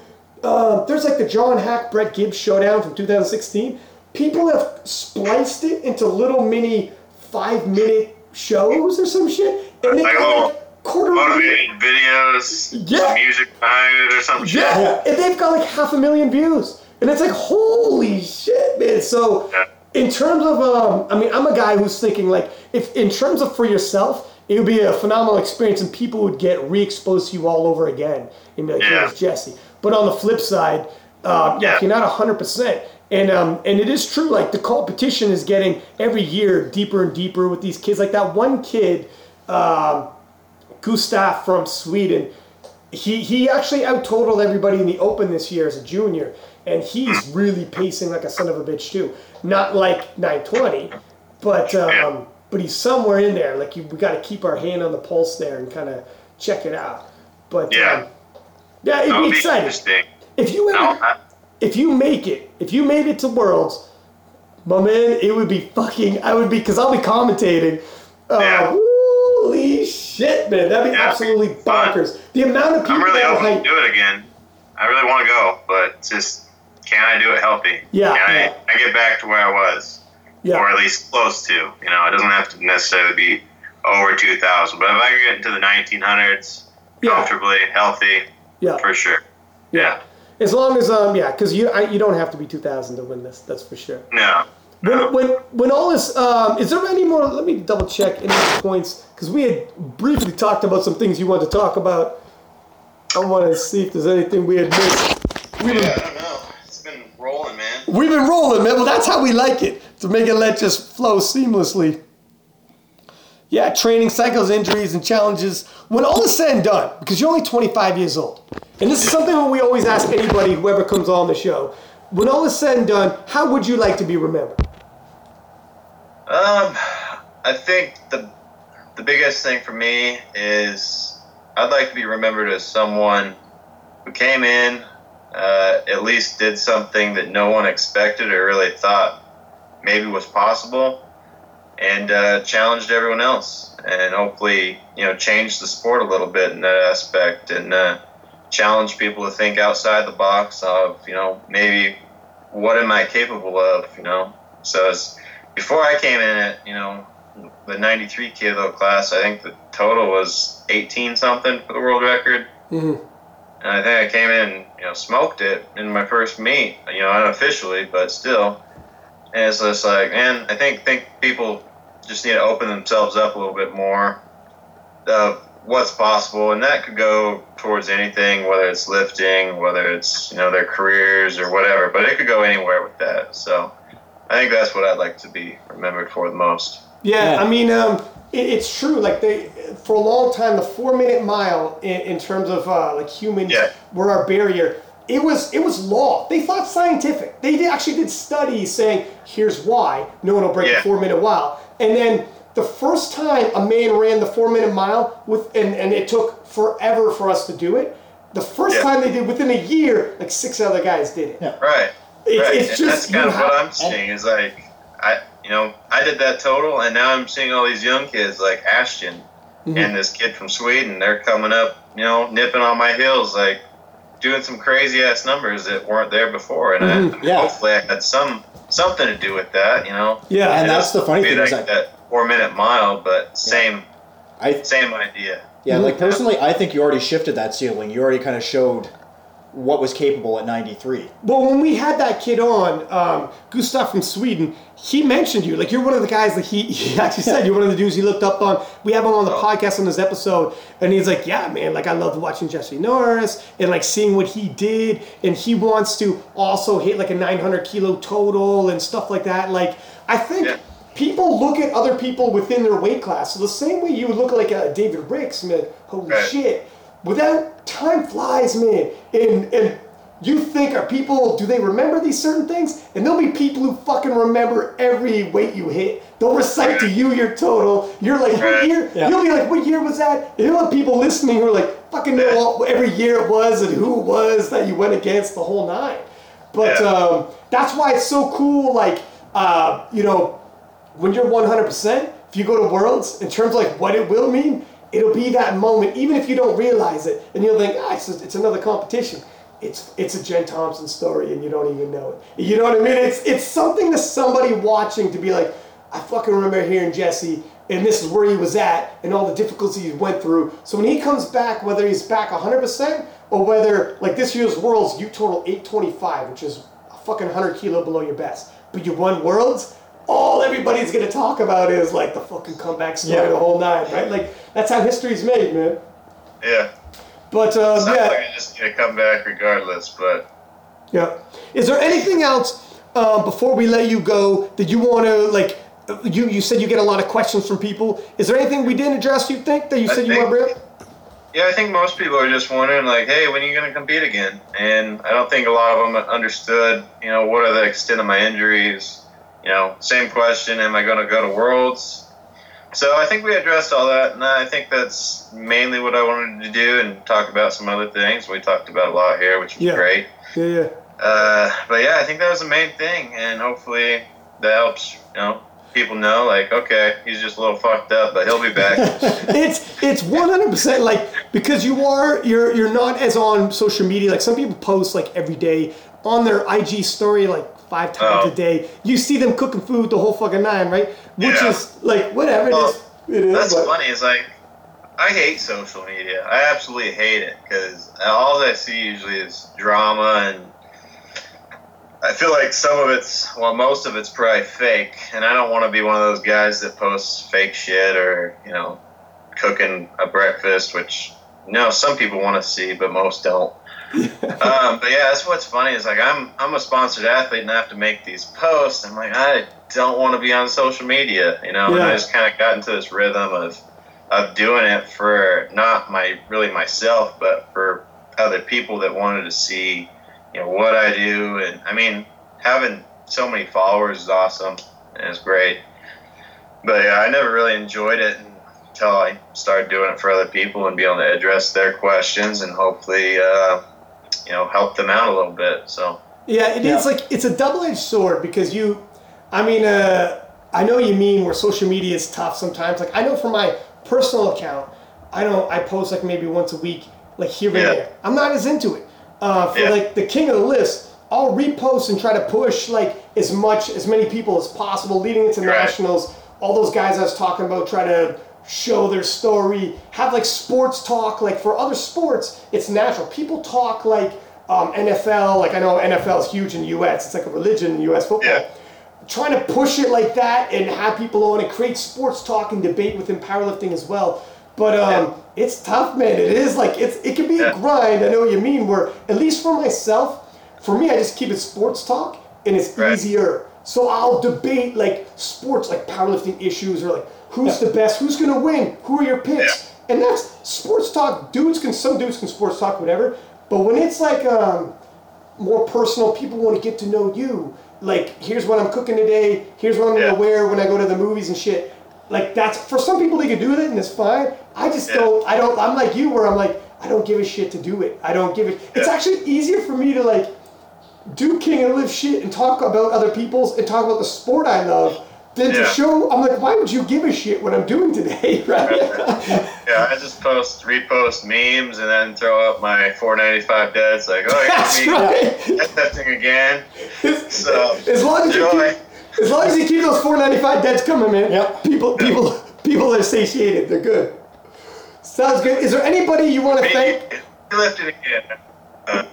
there's the John Hack Brett Gibbs showdown from 2016. People have spliced it into little mini 5-minute shows or some shit. And they got motivating videos, music behind it or some shit. Yeah, and they've got 500,000 views. And it's holy shit, man. So in terms of, I'm a guy who's thinking if in terms of for yourself, it would be a phenomenal experience and people would get re-exposed to you all over again. And be like, here's Jesse. But on the flip side, if you're not 100%. And it is true, the competition is getting every year deeper and deeper with these kids. That one kid, Gustav from Sweden, He actually out-totaled everybody in the Open this year as a junior, and he's really pacing like a son of a bitch too. Not like 920, but he's somewhere in there. Like we got to keep our hand on the pulse there and kind of check it out. But yeah, it'd be exciting. If you made it to Worlds, my man, it would be fucking. Because I'll be commentating. Holy shit, man! That'd be absolutely bonkers. The amount of people. I'm really hoping to do it again. I really want to go, but just can I do it healthy? Yeah. Can I get back to where I was? Yeah. Or at least close to. You know, it doesn't have to necessarily be over 2,000, but if I can get into the 1900s comfortably, healthy, for sure. Yeah. As long as because you don't have to be 2,000 to win this. That's for sure. No. When all this, is there any more? Let me double check any points, because we had briefly talked about some things you wanted to talk about. I want to see if there's anything we had missed. I don't know. It's been rolling, man. We've been rolling, man. Well, that's how we like it, to make it let just flow seamlessly. Yeah, training cycles, injuries, and challenges. When all is said and done, because you're only 25 years old, and this is something that we always ask anybody, whoever comes on the show, when all is said and done, how would you like to be remembered? I think the biggest thing for me is I'd like to be remembered as someone who came in, at least did something that no one expected or really thought maybe was possible, and challenged everyone else, and hopefully, changed the sport a little bit in that aspect, and challenge people to think outside the box of, maybe what am I capable of, So before I came in at, the 93 kilo class, I think the total was 18 something for the world record. Mm-hmm. And I think I came in, smoked it in my first meet, unofficially, but still. And it's just like, man, I think people just need to open themselves up a little bit more of what's possible. And that could go towards anything, whether it's lifting, whether it's, their careers or whatever, but it could go anywhere with that. So I think that's what I'd like to be remembered for the most. Yeah, I mean, it's true. Like for a long time, the 4-minute mile in terms of humans were our barrier. It was law. They thought scientific. They actually did studies saying, here's why no one will break the 4-minute mile. And then the first time a man ran the 4-minute mile and it took forever for us to do it. The first time they did, within a year, like 6 other guys did it. Yeah. Right. It's just, that's kind of what I'm seeing is like I did that total, and now I'm seeing all these young kids like Ashton and this kid from Sweden. They're coming up, nipping on my heels, like doing some crazy-ass numbers that weren't there before. And hopefully I had something to do with that, Yeah, and that's the funny thing. Like that 4-minute mile, but same idea. Yeah, personally, I think you already shifted that ceiling. You already kind of showed what was capable at 93. Well, when we had that kid on, Gustav from Sweden, he mentioned you. Like, you're one of the guys that he actually said you're one of the dudes he looked up on. We have him on the podcast on this episode, and he's like, yeah, man, like I loved watching Jesse Norris and like seeing what he did, and he wants to also hit like a 900 kilo total and stuff like that. Like, I think people look at other people within their weight class. So the same way you would look like David Ricks, man, holy shit. Without time flies, man, and you think, are people, do they remember these certain things? And there'll be people who fucking remember every weight you hit. They'll recite to you your total. You're like, what year? You'll be like, what year was that? And you'll have people listening who are like, fucking know all, every year it was and who it was that you went against, the whole nine. But that's why it's so cool, like, when you're 100%, if you go to Worlds, in terms of like what it will mean, it'll be that moment, even if you don't realize it, and you'll think, it's another competition. It's a Jen Thompson story, and you don't even know it. You know what I mean? It's something to somebody watching to be like, I fucking remember hearing Jesse, and this is where he was at, and all the difficulties he went through. So when he comes back, whether he's back 100%, or whether, like this year's Worlds, you total 825, which is a fucking 100 kilo below your best, but you won Worlds, all everybody's going to talk about is like the fucking comeback story the whole night, right? Like, that's how history's made, man. Yeah. But, sounds like I just need to come back regardless, but. Yeah. Is there anything else, before we let you go, that you want to, like, you said you get a lot of questions from people. Is there anything we didn't address, you think, that you said you want to bring up? Yeah, I think most people are just wondering, like, hey, when are you going to compete again? And I don't think a lot of them understood, you know, what are the extent of my injuries? You know, same question, am I going to go to Worlds? So I think we addressed all that, and I think that's mainly what I wanted to do and talk about some other things. We talked about a lot here, which was great. Yeah. But, yeah, I think that was the main thing, and hopefully that helps, you know, people know, like, okay, he's just a little fucked up, but he'll be back. It's 100%, like, because you're not as on social media. Like, some people post, like, every day on their IG story, like, 5 times a day. You see them cooking food the whole fucking nine, right? Which is, like, whatever it is. That's funny. It's like, I hate social media. I absolutely hate it, because all I see usually is drama, and I feel like some of it's, well, most of it's probably fake, and I don't want to be one of those guys that posts fake shit or, you know, cooking a breakfast, which, you know, some people want to see, but most don't. But yeah, that's what's funny is, like, I'm a sponsored athlete, and I have to make these posts. I'm like, I don't want to be on social media, you know, and I just kind of got into this rhythm of doing it for not really myself, but for other people that wanted to see, you know, what I do. And I mean, having so many followers is awesome and it's great, but yeah, I never really enjoyed it until I started doing it for other people and be able to address their questions and hopefully you know, help them out a little bit. So it's like, it's a double-edged sword, because I know you mean where social media is tough sometimes. Like, I know for my personal account, I post like maybe once a week, like here and there. I'm not as into it. Like the king of the list, I'll repost and try to push like as many people as possible leading into nationals. All those guys I was talking about, try to show their story, have like sports talk. Like for other sports, it's natural. People talk like NFL. Like I know NFL is huge in the U.S. It's like a religion in U.S. football. Yeah. Trying to push it like that and have people on and create sports talk and debate within powerlifting as well. But it's tough, man. It is like it can be a grind. I know what you mean. Where at least for myself, for me, I just keep it sports talk, and it's easier. So I'll debate like sports, like powerlifting issues, or like who's the best, who's gonna win, who are your picks, and that's sports talk. Some dudes can sports talk whatever, but when it's like more personal, people want to get to know you. Like, here's what I'm cooking today. Here's what I'm gonna wear when I go to the movies and shit. Like, that's for some people, they can do that and it's fine. I just don't, I'm like you, where I'm like, I don't give a shit to do it. I don't give a It's actually easier for me to like do king and live shit and talk about other people's and talk about the sport I love than to show. I'm like, why would you give a shit what I'm doing today? Right? Yeah, I just repost memes and then throw up my 495 deads. Like, oh, that's testing again. So, as long as you keep those 495 deads coming, man. Yep. People are satiated. They're good. Sounds good. Is there anybody you want to thank? You left it again.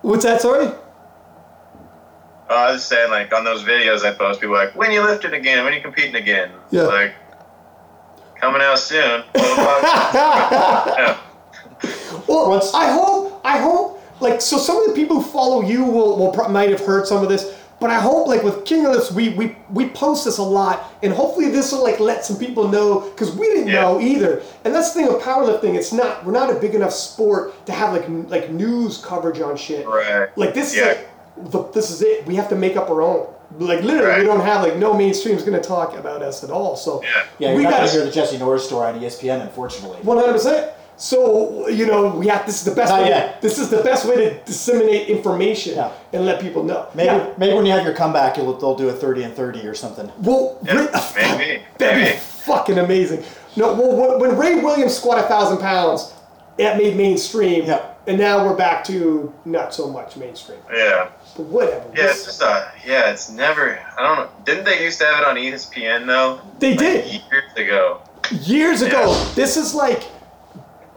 What's that? Sorry. I was just saying, like, on those videos I post, people are like, when you lifted again? When you competing again? Yeah. Like, coming out soon. Well, I hope. Like, so some of the people who follow you will might have heard some of this. But I hope, like, with King of Lifts, we post this a lot, and hopefully this will, like, let some people know, because we didn't know either. And that's the thing with powerlifting, we're not a big enough sport to have, like news coverage on shit. Right. Like, this is, like, this is it. We have to make up our own. Like, literally, we don't have, like, no mainstream is going to talk about us at all. So, you're not going to hear the Jesse Norris story on ESPN, unfortunately. 100%. So, you know, this is the best way to disseminate information and let people know. Maybe when you have your comeback, they'll do a 30 and 30 or something. Well, that'd be fucking amazing. No, well, when Ray Williams squatted 1,000 pounds, that made mainstream. Yeah. And now we're back to not so much mainstream. Yeah. But whatever. Yeah, it's just it's never. I don't know. Didn't they used to have it on ESPN though? They did years ago. This is like.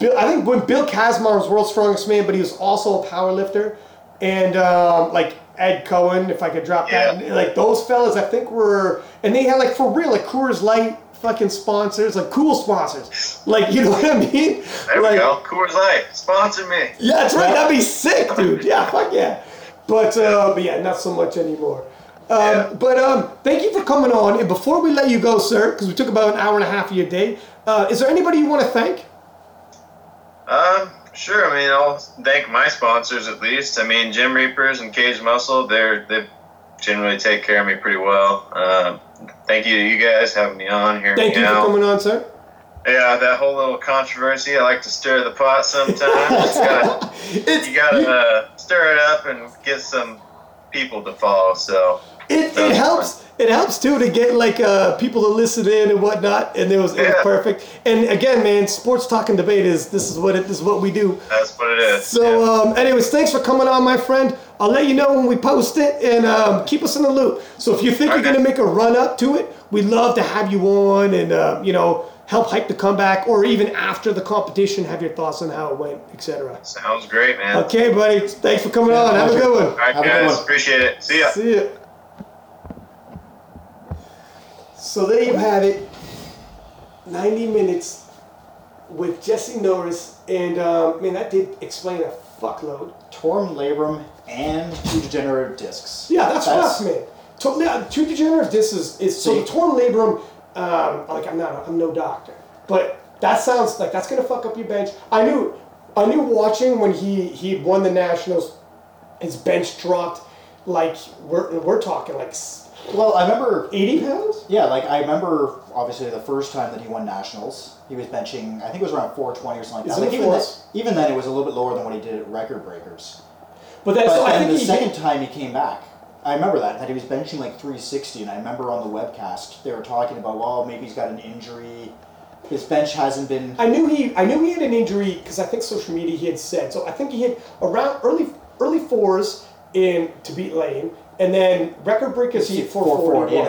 I think when Bill Kazmaier was World's Strongest Man, but he was also a powerlifter, and like Ed Cohen, if I could drop that, like those fellas, I think were, and they had like for real, like Coors Light fucking sponsors, like cool sponsors, like you know what I mean? There we go, Coors Light sponsor me. Yeah, that's right. That'd be sick, dude. Yeah, fuck yeah. But yeah, not so much anymore. But thank you for coming on. And before we let you go, sir, because we took about an hour and a half of your day, is there anybody you want to thank? Sure. I mean, I'll thank my sponsors at least. I mean, Gym Reapers and Cage Muscle, they generally take care of me pretty well. Thank you to you guys having me on here. Thank you for coming on, sir. Yeah, that whole little controversy. I like to stir the pot sometimes. You gotta stir it up and get some people to follow. So it helps. It helps too to get like people to listen in and whatnot, and it was perfect. And again, man, sports talk and debate is what we do. That's what it is. So, anyways, thanks for coming on, my friend. I'll let you know when we post it, and keep us in the loop. So if you think you're gonna make a run up to it, we'd love to have you on and help hype the comeback, or even after the competition, have your thoughts on how it went, etc. Sounds great, man. Okay, buddy. Thanks for coming on. Have a good one. All right, guys. Appreciate it. See ya. See ya. So there you have it, 90 minutes with Jesse Norris, and man, that did explain a fuckload. Torn labrum and two degenerative discs. Yeah, that's rough, man. Two degenerative discs is so the torn labrum. I'm no doctor, but that sounds like that's gonna fuck up your bench. I knew watching when he won the nationals, his bench dropped. Like we're talking like. Well, I remember 80 pounds? Yeah, like I remember obviously the first time that he won nationals, he was benching, I think it was around 420 or something like that. Like even then it was a little bit lower than what he did at Record Breakers. But the second time he came back, I remember that he was benching like 360, and I remember on the webcast they were talking about, well, maybe he's got an injury. His bench hasn't been. I knew he had an injury because I think social media he had said. So I think he hit around early fours in to beat Layne. And then Record Breakers, he hit 441.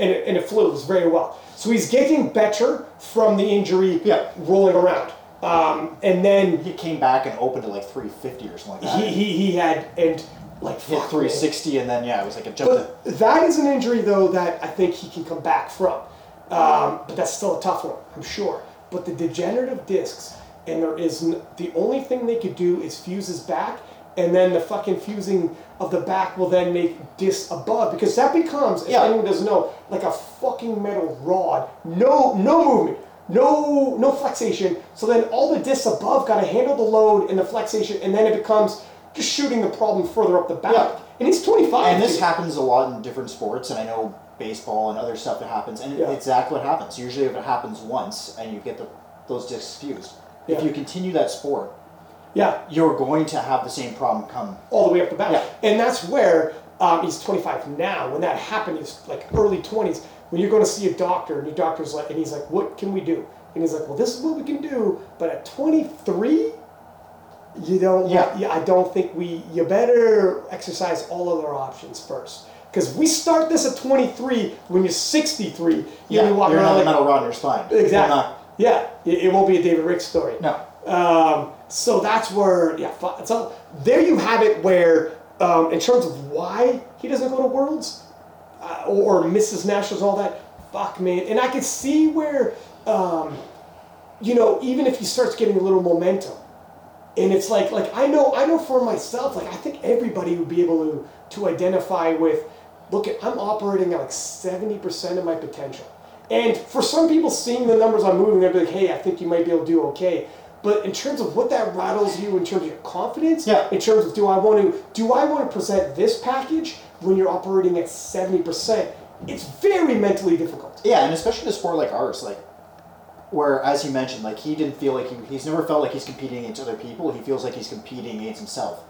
And it flew. It was very well. So he's getting better from the injury rolling around. And then... He came back and opened to like 350 or something like that. He had... and like hit 360 man. And then, it was like a jump. But that is an injury, though, that I think he can come back from. But that's still a tough one, I'm sure. But the degenerative discs, and there is... the only thing they could do is fuse his back. And then the fucking fusing of the back will then make discs above, because that becomes, if anyone doesn't know, like a fucking metal rod. No movement, no flexation. So then all the discs above gotta handle the load and the flexation, and then it becomes just shooting the problem further up the back. Yeah. And he's 25. And this happens a lot in different sports, and I know baseball and other stuff that happens, and it's exactly what happens. Usually if it happens once and you get those discs fused, if you continue that sport, you're going to have the same problem come all the way up the back. Yeah. And that's where he's 25 now. When that happened, he's like early 20s. When you're going to see a doctor, and your doctor's like, and he's like, what can we do? And he's like, well, this is what we can do. But at 23, I don't think you better exercise all other options first. Because we start this at 23, when you're 63, you're walking around like a metal rod in your spine. Exactly. It won't be a David Ricks story. No. So that's where, so there you have it where, in terms of why he doesn't go to Worlds or misses Nationals and all that, fuck, man. And I could see where, even if he starts getting a little momentum, and it's like I know for myself, like I think everybody would be able to identify with, I'm operating at like 70% of my potential. And for some people seeing the numbers I'm moving, they'd be like, hey, I think you might be able to do okay. But in terms of what that rattles you, in terms of your confidence, in terms of do I want to present this package when you're operating at 70%, it's very mentally difficult. Yeah, and especially a sport like ours, like where, as you mentioned, like he didn't feel like he's never felt like he's competing against other people. He feels like he's competing against himself.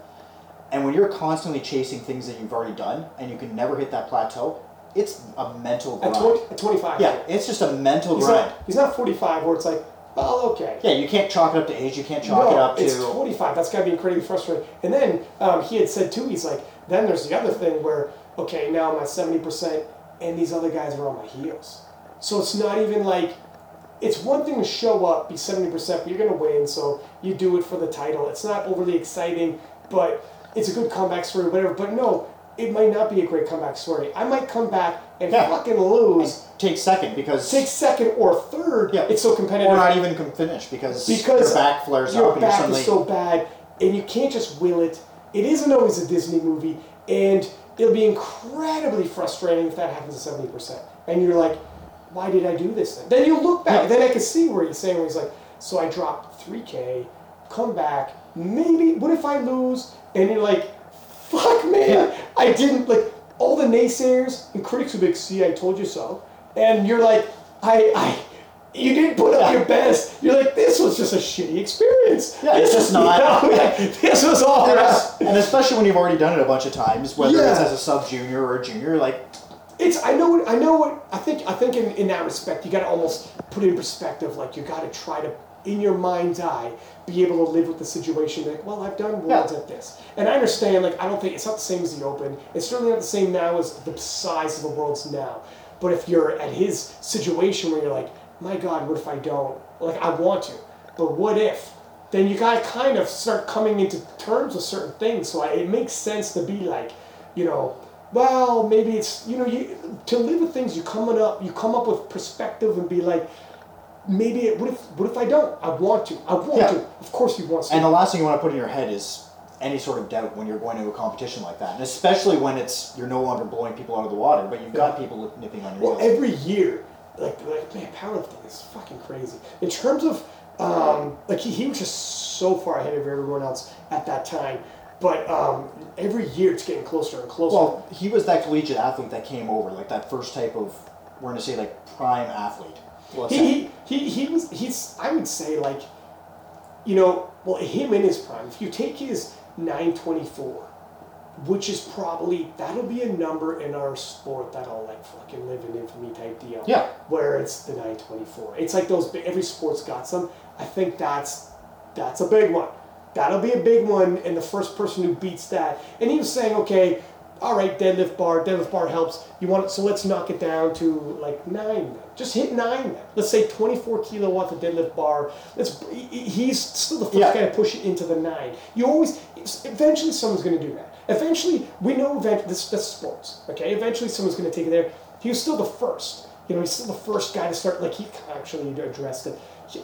And when you're constantly chasing things that you've already done and you can never hit that plateau, it's a mental grind. At 25. Yeah, it's just a mental grind. He's not 45 where it's like, well, okay. Yeah, you can't chalk it up to age. You can't chalk it up to... it's 25. That's got to be incredibly frustrating. And then he had said, too, he's like, then there's the other thing where, okay, now I'm at 70%, and these other guys are on my heels. So it's not even like... it's one thing to show up, be 70%, but you're going to win, so you do it for the title. It's not overly exciting, but it's a good comeback story or whatever. But no, it might not be a great comeback story. I might come back and fucking lose... Take second or third. Yeah. It's so competitive. Or not even finished because your back flares up. Your back is so bad, and you can't just will it. It isn't always a Disney movie, and it'll be incredibly frustrating if that happens to 70%. And you're like, why did I do this thing? Then you look back. Yeah. Then I can see where he's saying, where he's like, so I dropped 3K, come back, maybe, what if I lose? And you're like, fuck, man, I didn't, like, all the naysayers and critics would be like, see, I told you so. And you're like, you didn't put up your best. You're like, this was just a shitty experience. Yeah, it's just not. You know, like, this was all right. And especially when you've already done it a bunch of times, whether it's as a sub-junior or a junior, like... I think in that respect, you got to almost put it in perspective, like, you got to try to, in your mind's eye, be able to live with the situation, like, well, I've done worlds at this. And I understand, like, I don't think, it's not the same as the Open. It's certainly not the same now as the size of the worlds now. But if you're at his situation where you're like, my God, what if I don't? Like, I want to, but what if? Then you got to kind of start coming into terms with certain things. So it makes sense to be like, you know, well, maybe it's, you know, to live with things, you come up with perspective and be like, maybe what if I don't? I want to. Of course you want to. And the last thing you want to put in your head is any sort of doubt when you're going to a competition like that. And especially when it's, you're no longer blowing people out of the water, but you've got people nipping on your heels. Well, every year, like, man, powerlifting is fucking crazy. In terms of, like, he was just so far ahead of everyone else at that time. But every year it's getting closer and closer. Well, he was that collegiate athlete that came over, like that first type of, we're going to say, like, prime athlete. Well, he was, I would say, like, you know, well, him in his prime. If you take his 924, which is probably, that'll be a number in our sport that'll, like, fucking live in infamy type deal. Yeah. Where it's the 924. It's like those, every sport's got some. I think that's a big one. That'll be a big one, and the first person who beats that. And he was saying, okay, all right, deadlift bar helps. You want it, so let's knock it down to like 9. Just hit 9. Let's say 24 kilo off the deadlift bar. He's still the first guy to push it into the 9. You always, eventually someone's going to do that. Eventually, we know that's sports, okay? Eventually someone's going to take it there. He was still the first. You know, he's still the first guy to start, like, he actually addressed it.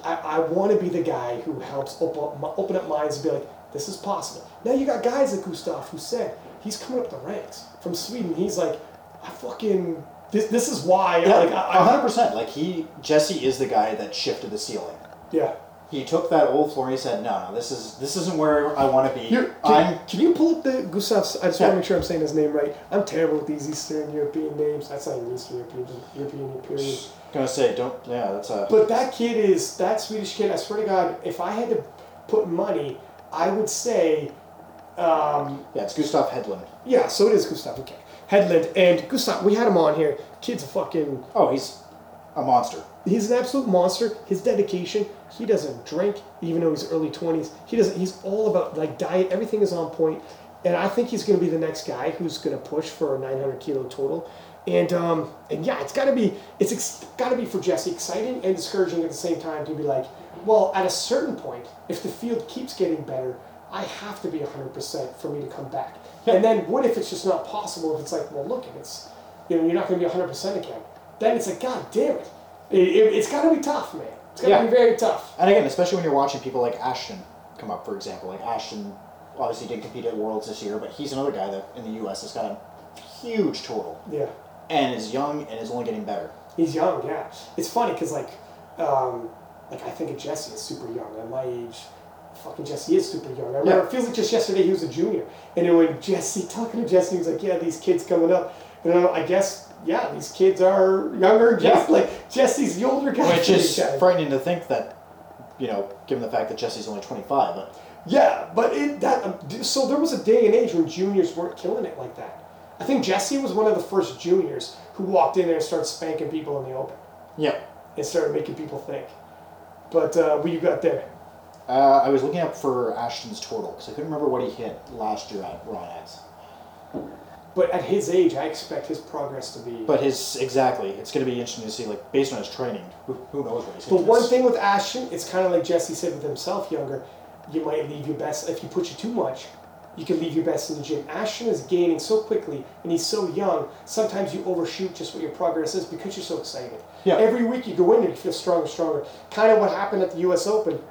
I want to be the guy who helps open up minds and be like, this is possible. Now you got guys like Gustav who said, he's coming up the ranks from Sweden. He's like, I fucking, this is why. Yeah, like, 100%. Like, Jesse is the guy that shifted the ceiling. Yeah. He took that old floor and he said, no, this isn't where I want to be. Can you pull up the Gustav's? I just want to make sure I'm saying his name right. I'm terrible with these Eastern European names. That's not an Eastern European period. Gonna say, don't, yeah, that's a... But that Swedish kid, I swear to God, if I had to put money, I would say... yeah, it's Gustav Hedlund. Yeah, so it is Gustav, okay. Hedlund, and Gustav, we had him on here. Kid's a fucking... Oh, he's a monster. He's an absolute monster. His dedication, he doesn't drink, even though he's early 20s. He's all about, like, diet, everything is on point. And I think he's going to be the next guy who's going to push for a 900 kilo total. And yeah, it's got to be for Jesse exciting and discouraging at the same time to be like, well, at a certain point, if the field keeps getting better, I have to be 100% for me to come back. And then what if it's just not possible? If it's like, well, look, it's, you know, you're not going to be 100% again. Then it's like, God damn it. It's got to be tough, man. It's got to be very tough. And again, especially when you're watching people like Ashton come up, for example. Like, Ashton obviously didn't compete at Worlds this year, but he's another guy that in the U.S. has got a huge total. Yeah. And is young and is only getting better. He's young, yeah. It's funny because, like I think of Jesse as super young. At my age, fucking Jesse is super young. I remember it feels like just yesterday he was a junior. And then when talking to Jesse, he was like, yeah, these kids coming up. And I guess, yeah, these kids are younger. Just like Jesse's the older guy. Which is frightening to think that, you know, given the fact that Jesse's only 25. Yeah, but so there was a day and age when juniors weren't killing it like that. I think Jesse was one of the first juniors who walked in there and started spanking people in the Open. Yeah. And started making people think. But what you got there? I was looking up for Ashton's total because I couldn't remember what he hit last year at Raw Nags. But at his age, I expect his progress to be... Exactly. It's going to be interesting to see, like, based on his training, who knows what he's going to do. But one thing with Ashton, it's kind of like Jesse said with himself younger, you might leave your best, if you push it too much... You can leave your best in the gym. Ashton is gaining so quickly, and he's so young, sometimes you overshoot just what your progress is because you're so excited. Yeah. Every week you go in and you feel stronger and stronger. Kind of what happened at the US Open.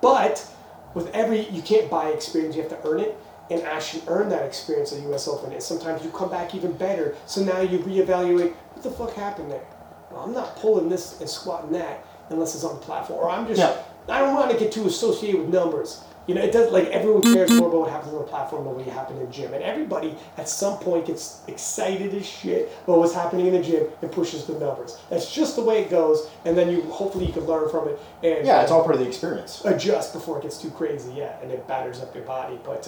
But with you can't buy experience, you have to earn it. And Ashton earned that experience at the US Open. And sometimes you come back even better. So now you reevaluate, what the fuck happened there? Well, I'm not pulling this and squatting that unless it's on the platform. Or I'm just... I don't want to get too associated with numbers. You know, it does, like, everyone cares more about what happens on the platform than what happened in the gym. And everybody at some point gets excited as shit about what's happening in the gym and pushes the numbers. That's just the way it goes. And then you hopefully you can learn from it. And yeah, it's all part of the experience. Adjust before it gets too crazy, yeah, and it batters up your body. But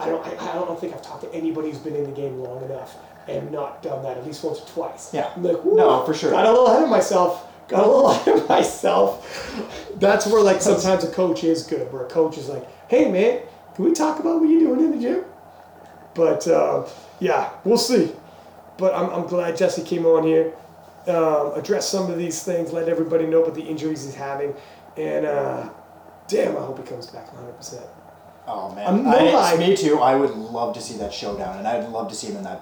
I don't think I've talked to anybody who's been in the game long enough and not done that at least once or twice. Yeah. I'm like, woo, no, for sure. Got a little ahead of myself. That's where, like, sometimes a coach is good, where a coach is like, hey, man, can we talk about what you're doing in the gym? But, yeah, we'll see. But I'm glad Jesse came on here, addressed some of these things, let everybody know about the injuries he's having. And, damn, I hope he comes back 100%. Oh, man. Me too. I would love to see that showdown, and I'd love to see him in that.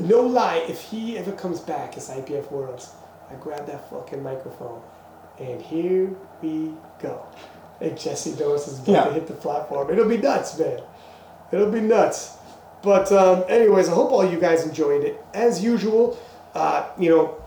No lie, if he ever comes back as IPF Worlds, I grab that fucking microphone, and here we go. And Jesse Norris is about to hit the platform. It'll be nuts, man. It'll be nuts. But anyways, I hope all you guys enjoyed it. As usual, you know,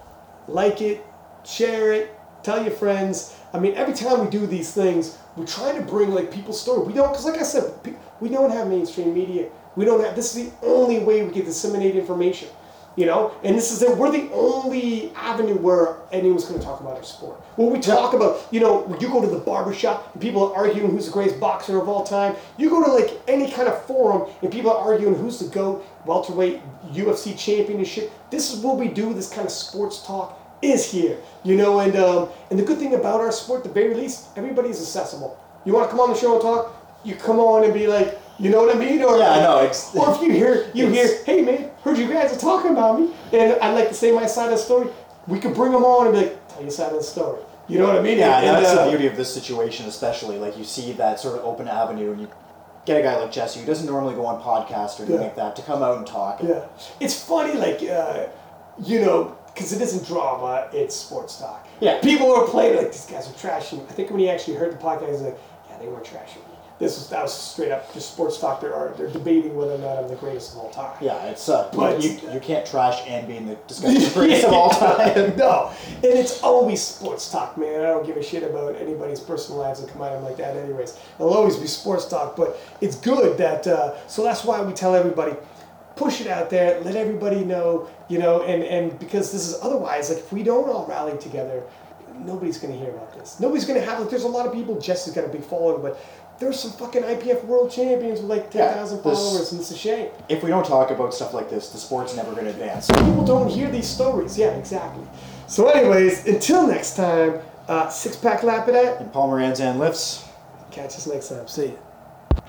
like it, share it, tell your friends. I mean, every time we do these things, we're trying to bring, like, people's story. We don't, because like I said, we don't have mainstream media. We don't have, this is the only way we can disseminate information. You know, and this is it. We're the only avenue where anyone's going to talk about our sport. When we talk about, you know, when you go to the barbershop and people are arguing who's the greatest boxer of all time. You go to, like, any kind of forum and people are arguing who's the GOAT, welterweight, UFC championship. This is what we do. This kind of sports talk is here, you know, and the good thing about our sport, at the very least, everybody's accessible. You want to come on the show and talk? You come on and be like, you know what I mean? Or, yeah, I know. Or if you hear, hey, man, heard you guys are talking about me, and I'd like to say my side of the story, we could bring them on and be like, tell your side of the story. You know what I mean? Yeah, and that's the beauty of this situation especially. Like, you see that sort of open avenue, and you get a guy like Jesse who doesn't normally go on podcasts or anything like that to come out and talk. Yeah. It's funny, like, you know, because it isn't drama, it's sports talk. Yeah. People are playing, like, these guys are trashing. I think when he actually heard the podcast, he was like, yeah, they were trashing. That was straight up just sports talk. They're debating whether or not I'm the greatest of all time. Yeah, it's but you can't trash and be in the discussion of greatest of all time. No, and it's always sports talk, man. I don't give a shit about anybody's personal lives that come out like that. Anyways, it'll always be sports talk, but it's good that so that's why we tell everybody, push it out there, let everybody know, you know, and because this is otherwise, like, if we don't all rally together, nobody's gonna hear about this. Nobody's gonna have, like, there's a lot of people. Jesse's got a big following, but there's some fucking IPF world champions with like 10,000 followers, and it's a shame. If we don't talk about stuff like this, the sport's never going to advance. People don't hear these stories. Yeah, exactly. So anyways, until next time, six-pack lap it at. And Paul Moran's and lifts. Catch us next time. See ya.